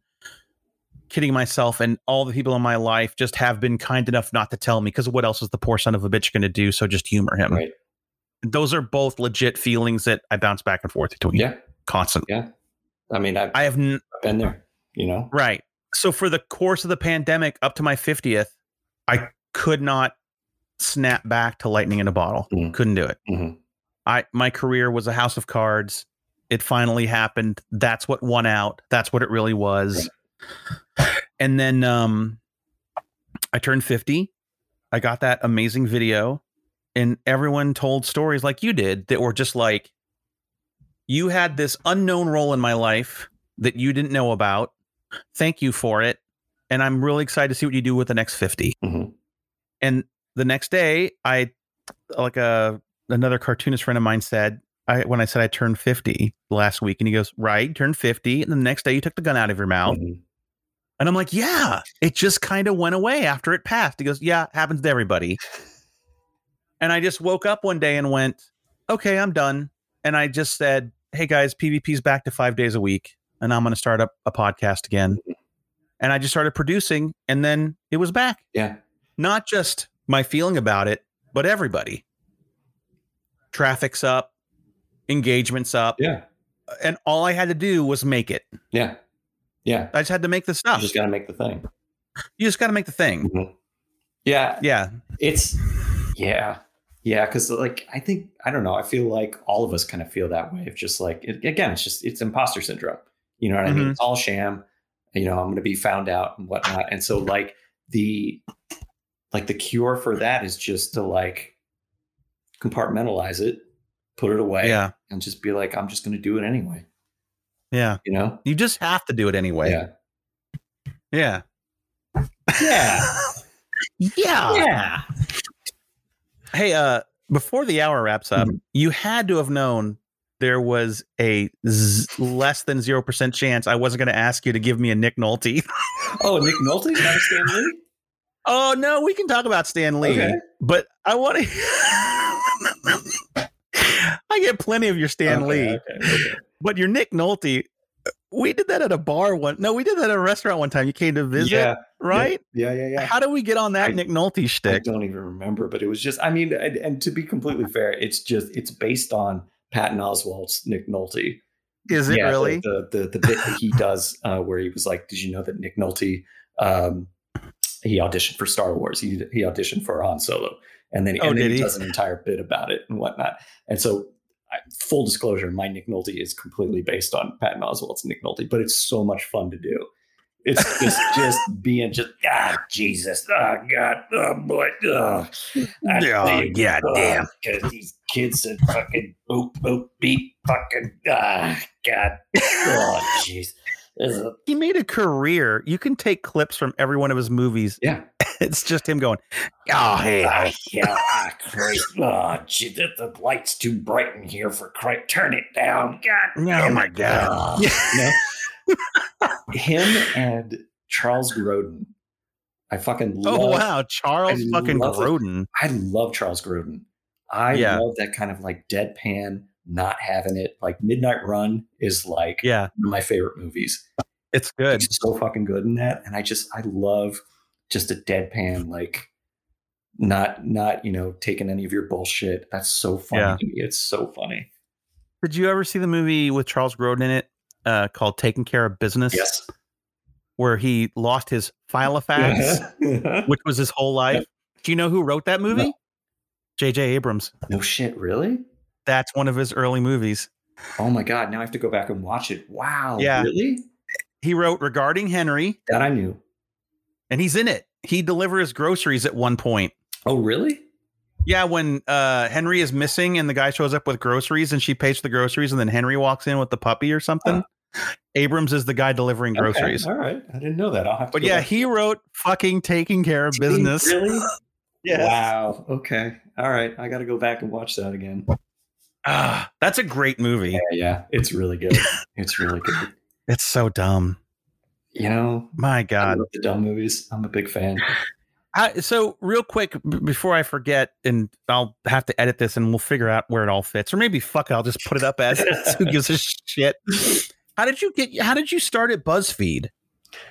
kidding myself, and all the people in my life just have been kind enough not to tell me, because what else is the poor son of a bitch going to do? So just humor him. Right. Those are both legit feelings that I bounce back and forth between. Yeah. Constantly. Yeah. I mean, I've, I have n- been there, you know? Right. So for the course of the pandemic up to my fiftieth, I could not snap back to lightning in a bottle. Mm-hmm. Couldn't do it. Mm-hmm. I, my career was a house of cards. It finally happened. That's what won out. That's what it really was. Right. And then, um, I turned fifty. I got that amazing video, and everyone told stories like you did that were just like, you had this unknown role in my life that you didn't know about. Thank you for it. And I'm really excited to see what you do with the next fifty. Mm-hmm. And the next day, I, like a, another cartoonist friend of mine said, I, when I said I turned fifty last week, and he goes, right, turned fifty. And the next day you took the gun out of your mouth. Mm-hmm. And I'm like, yeah, it just kind of went away after it passed. He goes, yeah, happens to everybody. And I just woke up one day and went, okay, I'm done. And I just said, hey guys, PvP's back to five days a week. And I'm going to start up a podcast again. And I just started producing, and then it was back. Yeah. Not just my feeling about it, but everybody. Traffic's up, engagement's up. Yeah. And all I had to do was make it. Yeah. Yeah. I just had to make the stuff. You just got to make the thing. You just got to make the thing. Mm-hmm. Yeah. Yeah. It's, yeah. Yeah. Cause like, I think, I don't know. I feel like all of us kind of feel that way. It's just like, it, again, it's just, it's imposter syndrome. You know what mm-hmm. I mean? It's all sham. You know, I'm going to be found out and whatnot. And so like the, like the cure for that is just to like compartmentalize it, put it away yeah. and just be like, I'm just going to do it anyway. Yeah. You know, you just have to do it anyway. Yeah. Yeah. Yeah. yeah. yeah. Hey, uh, before the hour wraps up, mm-hmm. you had to have known there was a z- less than zero percent chance I wasn't going to ask you to give me a Nick Nolte. oh, Nick Nolte? Not a Stan Lee? Oh, no, we can talk about Stan Lee. Okay. But I want to... I get plenty of your Stan okay, Lee. Okay, okay. But your Nick Nolte, we did that at a bar one. No, we did that at a restaurant one time. You came to visit, yeah, right? Yeah, yeah, yeah. How do we get on that I, Nick Nolte shtick? I don't even remember, but it was just, I mean, and, and to be completely fair, it's just, it's based on Patton Oswalt's Nick Nolte. Is it yeah, really? The, the, the bit that he does uh, where he was like, did you know that Nick Nolte, um, he auditioned for Star Wars. He he auditioned for Han Solo. And then, oh, and then he, he does an entire bit about it and whatnot. And so, full disclosure, my Nick Nolte is completely based on Patton Oswalt's Nick Nolte, but it's so much fun to do. It's just, just being just, ah, Jesus, oh, God, oh, boy, oh, oh yeah, oh, damn. Because these kids said fucking oop, oop, beep, fucking, ah, God, oh, jeez. A- he made a career. You can take clips from every one of his movies. Yeah. It's just him going, oh, hey. Uh, yeah, ah, Christ. Oh, gee, the, the light's too bright in here for Christ. Turn it down. God. No, oh, my God. God. no. Him and Charles Grodin. I fucking love. Oh, wow. Charles I fucking Grodin. It. I love Charles Grodin. I yeah. love that kind of like deadpan, not having it. Like Midnight Run is like yeah. one of my favorite movies. It's good. He's so fucking good in that. And I just, I love just a deadpan, like not, not, you know, taking any of your bullshit. That's so funny yeah. to me. It's so funny. Did you ever see the movie with Charles Grodin in it uh, called Taking Care of Business? Yes. Where he lost his Filofax, uh-huh. which was his whole life. Yep. Do you know who wrote that movie? J J No. Abrams. No shit, really? That's one of his early movies. Oh my God. Now I have to go back and watch it. Wow. Yeah. Really? He wrote Regarding Henry. That I knew. And he's in it. He delivers groceries at one point. Oh, really? Yeah, when uh, Henry is missing and the guy shows up with groceries and she pays for the groceries and then Henry walks in with the puppy or something. Uh, Abrams is the guy delivering groceries. Okay, all right. I didn't know that. I'll have to But yeah, back. He wrote fucking Taking Care of Business. Really? Yes. Wow. Okay. All right. I got to go back and watch that again. Uh, that's a great movie. Yeah, yeah. It's really good. It's really good. It's so dumb. You know, my God, I love the dumb movies. I'm a big fan. I, so real quick b- before I forget, and I'll have to edit this and we'll figure out where it all fits, or maybe fuck it, I'll just put it up as who gives a shit. How did you get, how did you start at BuzzFeed?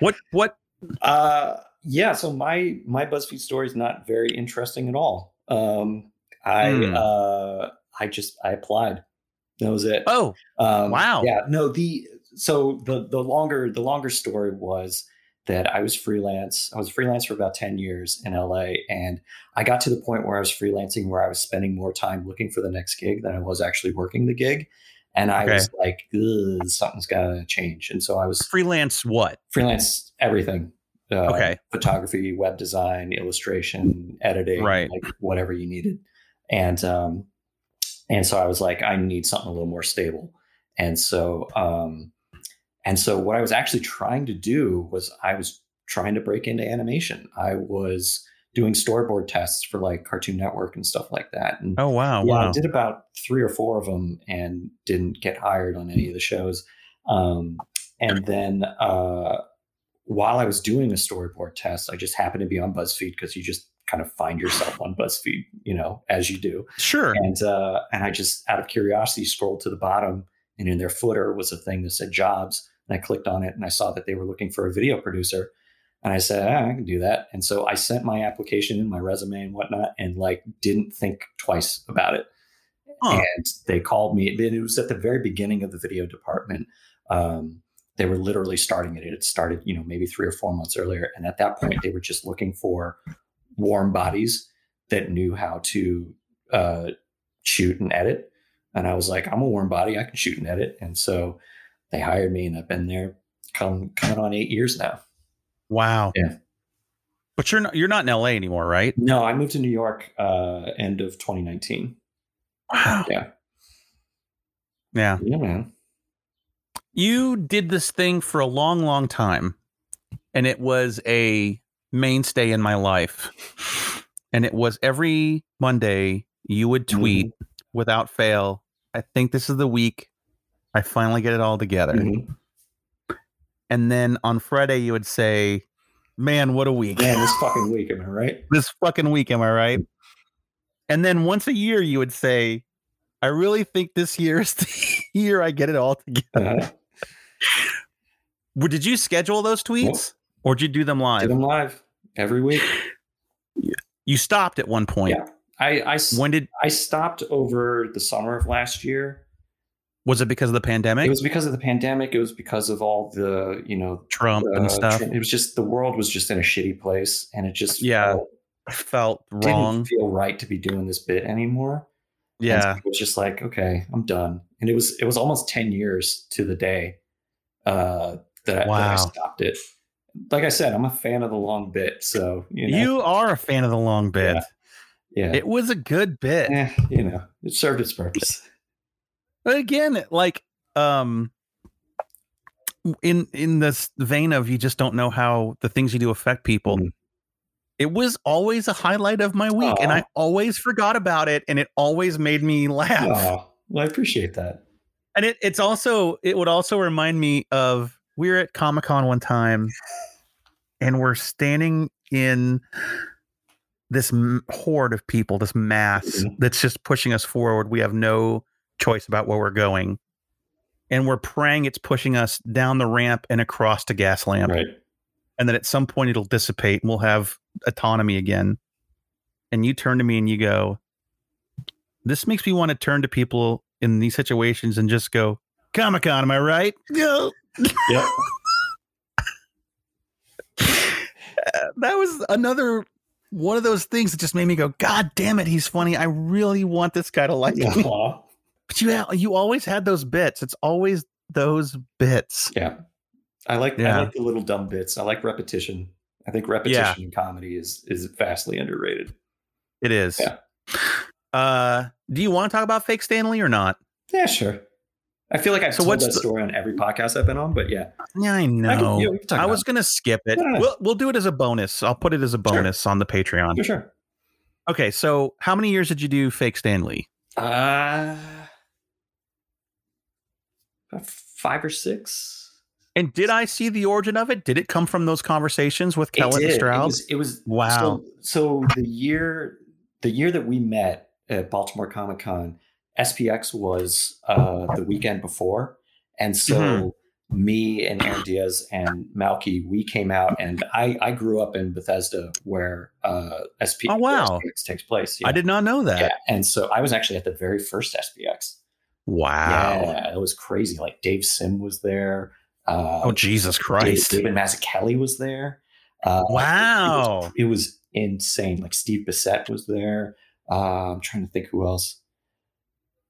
What, what? Uh, yeah. So my, my BuzzFeed story is not very interesting at all. Um, I, mm. uh, I just, I applied. That was it. Oh, um, wow. Yeah. No, the, So the the longer the longer story was that I was freelance. I was freelance for about ten years in L A, and I got to the point where I was freelancing where I was spending more time looking for the next gig than I was actually working the gig. And I okay. was like, something's gotta change. And so I was freelance what? Freelance everything. Uh, okay. Photography, web design, illustration, editing, right. like whatever you needed. And um, and so I was like, I need something a little more stable. And so um And so what I was actually trying to do was I was trying to break into animation. I was doing storyboard tests for like Cartoon Network and stuff like that. And, oh, wow. Yeah, wow. I did about three or four of them and didn't get hired on any of the shows. Um, and then uh, while I was doing a storyboard test, I just happened to be on BuzzFeed because you just kind of find yourself on BuzzFeed, you know, as you do. Sure. And uh, and I just, out of curiosity, scrolled to the bottom, and in their footer was a thing that said jobs. And I clicked on it and I saw that they were looking for a video producer. And I said, ah, I can do that. And so I sent my application and my resume and whatnot, and like didn't think twice about it. Huh. And they called me. It was at the very beginning of the video department. Um, they were literally starting it. It started, you know, maybe three or four months earlier. And at that point, they were just looking for warm bodies that knew how to uh, shoot and edit. And I was like, I'm a warm body. I can shoot and edit. And so they hired me, and I've been there come, coming on eight years now. Wow. Yeah. But you're not, you're not in L A anymore, right? No, I moved to New York, uh, end of twenty nineteen. Wow. Yeah. Yeah. Yeah, man. You did this thing for a long, long time, and it was a mainstay in my life. And it was every Monday you would tweet mm-hmm. without fail, I think this is the week I finally get it all together. Mm-hmm. And then on Friday, you would say, man, what a week. Man, this fucking week, am I right? This fucking week, am I right? And then once a year, you would say, I really think this year is the year I get it all together. Uh-huh. Did you schedule those tweets? Well, or did you do them live? Did them live every week. You stopped at one point. Yeah. I, I, when did, I stopped over the summer of last year. Was it because of the pandemic? It was because of the pandemic. It was because of all the, you know, Trump uh, and stuff. It was just, the world was just in a shitty place, and it just yeah felt, felt wrong. Didn't feel right to be doing this bit anymore. Yeah, and it was just like, okay, I'm done. And it was it was almost ten years to the day uh, that, wow. I, that I stopped it. Like I said, I'm a fan of the long bit. So you know. You are a fan of the long bit. Yeah, yeah. It was a good bit. Eh, you know, it served its purpose. But again, like, um, in in this vein of you just don't know how the things you do affect people. Mm-hmm. It was always a highlight of my week, aww. And I always forgot about it, and it always made me laugh. Aww. Well, I appreciate that. And it it's also it would also remind me of, we were at Comic-Con one time, and we're standing in this horde of people, this mass mm-hmm. that's just pushing us forward. We have no choice about where we're going, and we're praying it's pushing us down the ramp and across to gas lamp, right. And then at some point it'll dissipate and we'll have autonomy again. And you turn to me and you go, this makes me want to turn to people in these situations and just go, Comic-Con, am I right? Go. Yep. That was another one of those things that just made me go, god damn it, he's funny. I really want this guy to like me. Aww. But you you always had those bits. It's always those bits. Yeah. I like yeah. I like the little dumb bits. I like repetition. I think repetition yeah. in comedy is is vastly underrated. It is. Yeah. Uh, do you want to talk about fake Stan Lee or not? Yeah, sure. I feel like I've so told what's that the... story on every podcast I've been on, but yeah. Yeah, I know. I, can, yeah, I was going to skip it. Yeah. We'll we'll do it as a bonus. I'll put it as a bonus sure. on the Patreon. For sure. Okay, so how many years did you do fake Stan Lee? Uh... Five or six. And did I see the origin of it? Did it come from those conversations with Kellett and Straub? It was, it was wow. So, so the year, the year that we met at Baltimore Comic-Con, S P X was uh, the weekend before. And so mm-hmm. me and Aaron Diaz and Malky, we came out, and I, I grew up in Bethesda where uh, S P X, oh, wow. S P X takes place. Yeah. I did not know that. Yeah. And so I was actually at the very first S P X. Wow. Yeah, it was crazy. Like Dave Sim was there. Uh, oh, Jesus Christ. David Mazzucchelli was there. Uh, wow. It was, it was insane. Like Steve Bissett was there. Uh, I'm trying to think who else.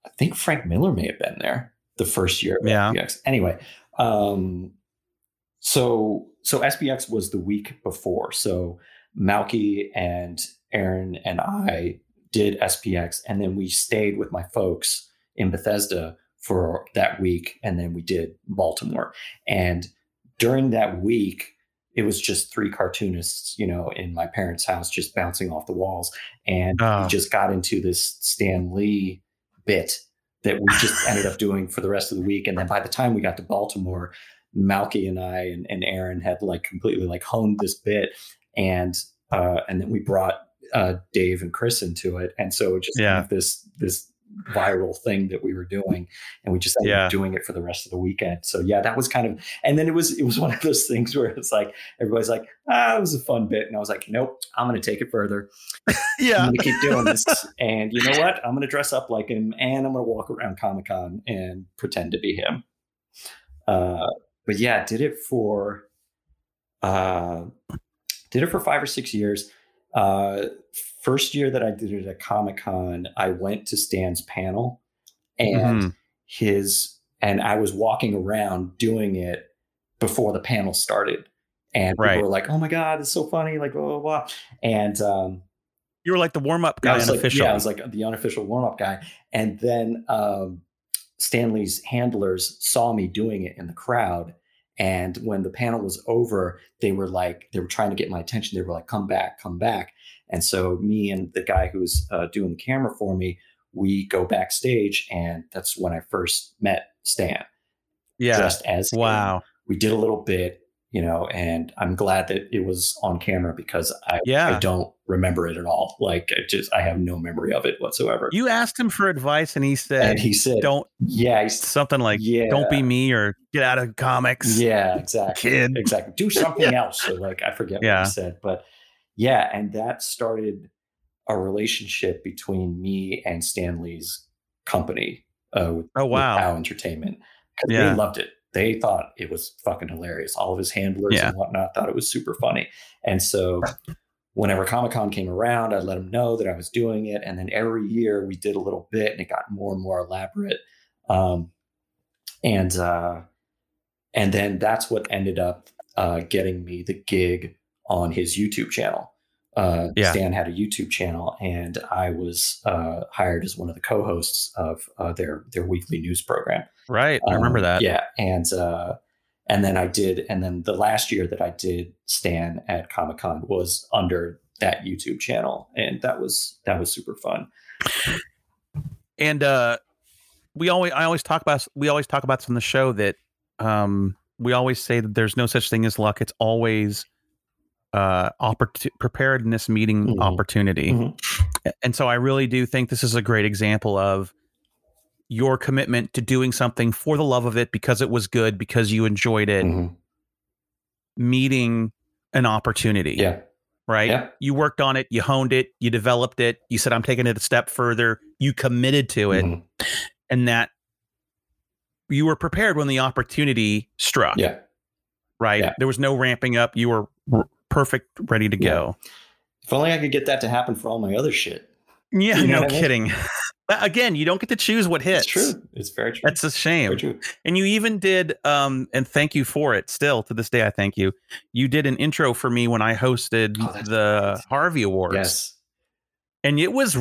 I think Frank Miller may have been there the first year of yeah. S B X. Anyway, um, so so S B X was the week before. So Malky and Aaron and I did S P X, and then we stayed with my folks in Bethesda for that week, and then we did Baltimore. And during that week, it was just three cartoonists, you know, in my parents' house just bouncing off the walls. And oh. we just got into this Stan Lee bit that we just ended up doing for the rest of the week. And then by the time we got to Baltimore, Malky and I and, and Aaron had like completely like honed this bit. And uh, and then we brought uh, Dave and Chris into it. And so it just yeah. kind of this this viral thing that we were doing. And we just ended yeah. up doing it for the rest of the weekend. So yeah, that was kind of, and then it was it was one of those things where it's like, everybody's like, ah, it was a fun bit. And I was like, nope, I'm going to take it further. yeah. I'm going to keep doing this. And you know what? I'm going to dress up like him and I'm going to walk around Comic-Con and pretend to be him. Uh, but yeah, did it for, uh, did it for five or six years. Uh, first year that I did it at Comic-Con, I went to Stan's panel and mm. his, and I was walking around doing it before the panel started. And right. people were like, oh my God, it's so funny. Like, blah, blah, blah. And, um, you were like the warm-up guy. I was unofficial. Like, yeah, I was like the unofficial warm-up guy. And then, um, Stanley's handlers saw me doing it in the crowd. And when the panel was over, they were like, they were trying to get my attention. They were like, come back, come back. And so me and the guy who was uh, doing the camera for me, we go backstage. And that's when I first met Stan. Yeah. Just as wow. him. We did a little bit, you know, and I'm glad that it was on camera because I, yeah. I don't remember it at all. Like I just, I have no memory of it whatsoever. You asked him for advice and he said, and he said, don't, yeah, he, something like, yeah. don't be me or get out of comics. Yeah, exactly. Kid. Exactly. Do something yeah. else. So like, I forget yeah. what he said, but yeah. And that started a relationship between me and Stan Lee's company uh, with, oh, wow. with POW Entertainment. Yeah. They loved it. They thought it was fucking hilarious. All of his handlers yeah. and whatnot thought it was super funny. And so whenever Comic-Con came around, I let them know that I was doing it. And then every year we did a little bit and it got more and more elaborate. Um, and uh, and then that's what ended up uh, getting me the gig on his YouTube channel. Uh, yeah. Stan had a YouTube channel and I was uh, hired as one of the co-hosts of uh, their their weekly news program. Right. I remember um, that. Yeah. And uh, and then I did. And then the last year that I did Stan at Comic-Con was under that YouTube channel. And that was that was super fun. And uh, we always I always talk about we always talk about this on the show that um, we always say that there's no such thing as luck. It's always uh, oppor- preparedness meeting mm-hmm. opportunity. Mm-hmm. And so I really do think this is a great example of your commitment to doing something for the love of it, because it was good, because you enjoyed it, mm-hmm. meeting an opportunity. Yeah. Right. Yeah. You worked on it. You honed it. You developed it. You said, I'm taking it a step further. You committed to it. Mm-hmm. And that you were prepared when the opportunity struck. Yeah. Right. Yeah. There was no ramping up. You were r- perfect, ready to yeah. go. If only I could get that to happen for all my other shit. Yeah, you know no kidding. I mean? Again, you don't get to choose what hits. It's true. It's very true. That's a shame. And you even did, um, and thank you for it. Still to this day, I thank you. You did an intro for me when I hosted oh, the nice. Harvey Awards. Yes, and it was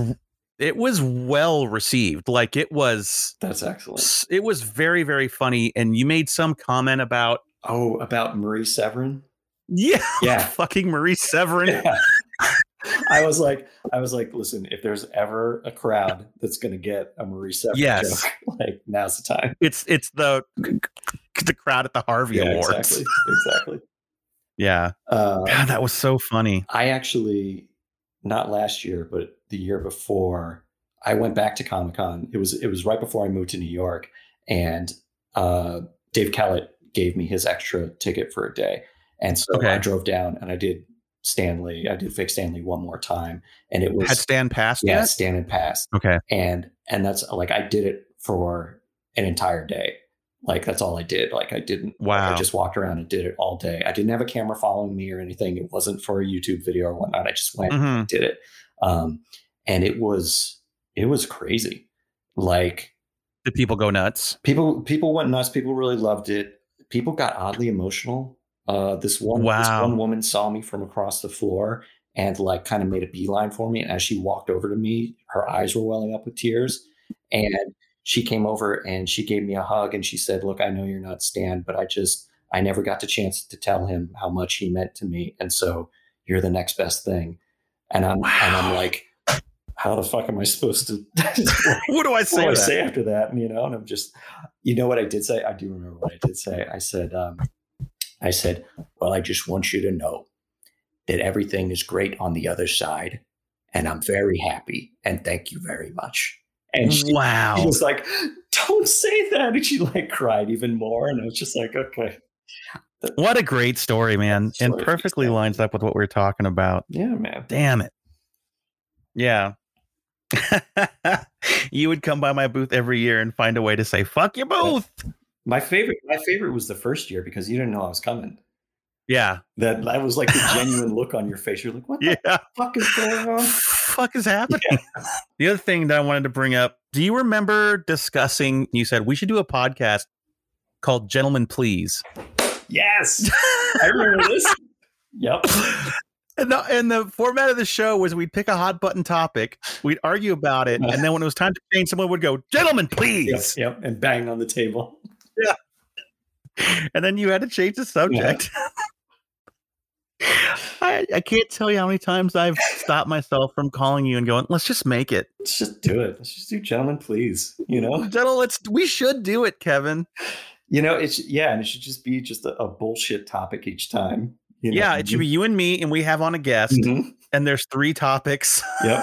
it was well received. Like it was. That's excellent. It was very very funny, and you made some comment about oh about Marie Severin. Yeah, yeah, fucking Marie Severin. Yeah. I was like, I was like, listen, if there's ever a crowd that's going to get a Marie Severin yes. joke, like now's the time. It's it's the the crowd at the Harvey yeah, Awards. Exactly, exactly. yeah. Uh, God, that was so funny. I actually, not last year, but the year before, I went back to Comic-Con. It was it was right before I moved to New York, and uh, Dave Kellett gave me his extra ticket for a day, and so okay. I drove down and I did. Stan Lee. I did fake Stan Lee one more time, and it was had Stan passed. Yeah, yet? Stan had passed. Okay, and and that's like I did it for an entire day. Like that's all I did. Like I didn't. Wow. I just walked around and did it all day. I didn't have a camera following me or anything. It wasn't for a YouTube video or whatnot. I just went mm-hmm. and did it, um, and it was it was crazy. Like did people go nuts? People people went nuts. People really loved it. People got oddly emotional. Uh, this one, wow. this one woman saw me from across the floor and like kind of made a beeline for me. And as she walked over to me, her eyes were welling up with tears. And she came over and she gave me a hug and she said, "Look, I know you're not Stan, but I just I never got the chance to tell him how much he meant to me. And so you're the next best thing. And I'm wow. and I'm like, how the fuck am I supposed to? what do I say? What do I say after that? And, you know, and I'm just, you know what I did say? I do remember what I did say. I said, um, I said, well, I just want you to know that everything is great on the other side, and I'm very happy, and thank you very much. And she, wow. she was like, don't say that. And she like cried even more. And I was just like, okay. What a great story, man. Story. And perfectly yeah. lines up with what we were talking about. Yeah, man. Damn it. Yeah. You would come by my booth every year and find a way to say, fuck your booth. My favorite, my favorite was the first year because you didn't know I was coming. Yeah. That that was like the genuine look on your face. You're like, what the yeah. fuck is going on? Fuck is happening? Yeah. The other thing that I wanted to bring up, do you remember discussing, you said we should do a podcast called Gentlemen Please? Yes. I remember this. Yep. And the, and the format of the show was we'd pick a hot button topic, we'd argue about it, and then when it was time to change, someone would go, Gentlemen Please. Yep, yep. And bang on the table. Yeah. And then you had to change the subject. Yeah. I, I can't tell you how many times I've stopped myself from calling you and going, let's just make it. Let's just do it. Let's just do Gentlemen Please. You know, Gentlemen, let's we should do it, Kevin. You know, it's yeah. And it should just be just a, a bullshit topic each time. You know? Yeah. It should be you and me. And we have on a guest mm-hmm. and there's three topics. Yep.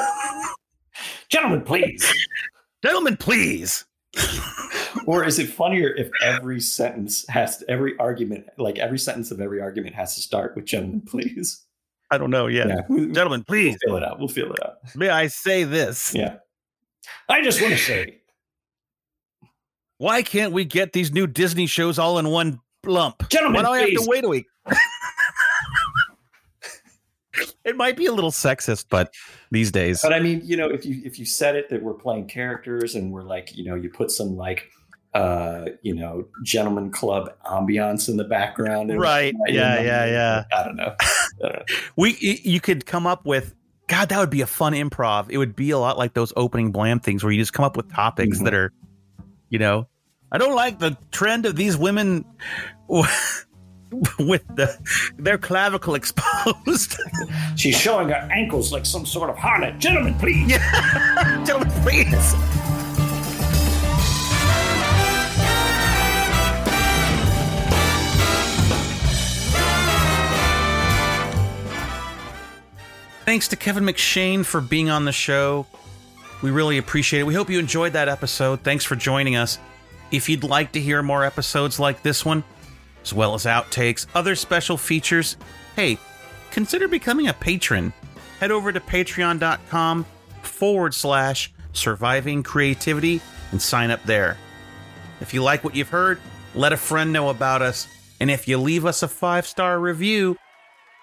Gentlemen, please. Gentlemen, please. Or is it funnier if every sentence has to, every argument, like every sentence of every argument has to start with gentlemen, please? I don't know. Yeah. yeah. Gentlemen, please. We'll fill it out. We'll fill it out. May I say this? Yeah. I just want to say, why can't we get these new Disney shows all in one lump? Gentlemen, why do I have to wait a week? It might be a little sexist, but these days. But I mean, you know, if you if you said it that we're playing characters and we're like, you know, you put some like, uh, you know, gentleman club ambiance in the background. And right. Yeah. Yeah. Them. Yeah. I don't know. I don't know. we you could come up with. God, that would be a fun improv. It would be a lot like those opening blam things where you just come up with topics mm-hmm. that are, you know, I don't like the trend of these women. With the, their clavicle exposed. She's showing her ankles like some sort of harlot. Gentlemen, please. Yeah. Gentlemen, please. Thanks to Kevin McShane for being on the show. We really appreciate it. We hope you enjoyed that episode. Thanks for joining us. If you'd like to hear more episodes like this one, as well as outtakes, other special features, hey, consider becoming a patron. Head over to patreon.com forward slash surviving creativity and sign up there. If you like what you've heard, let a friend know about us. And if you leave us a five-star review,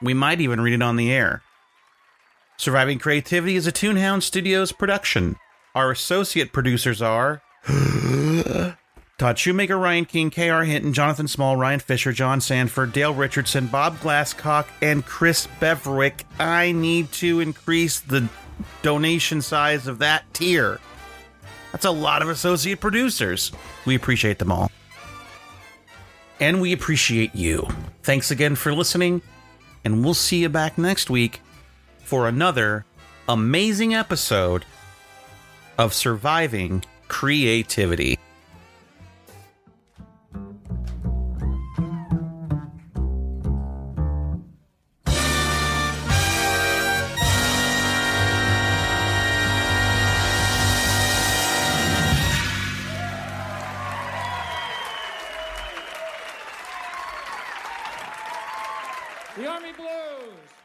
we might even read it on the air. Surviving Creativity is a Toonhound Studios production. Our associate producers are... Todd Shoemaker, Ryan King, K R. Hinton, Jonathan Small, Ryan Fisher, John Sanford, Dale Richardson, Bob Glasscock, and Chris Beverick. I need to increase the donation size of that tier. That's a lot of associate producers. We appreciate them all. And we appreciate you. Thanks again for listening, and we'll see you back next week for another amazing episode of Surviving Creativity. The Army Blues!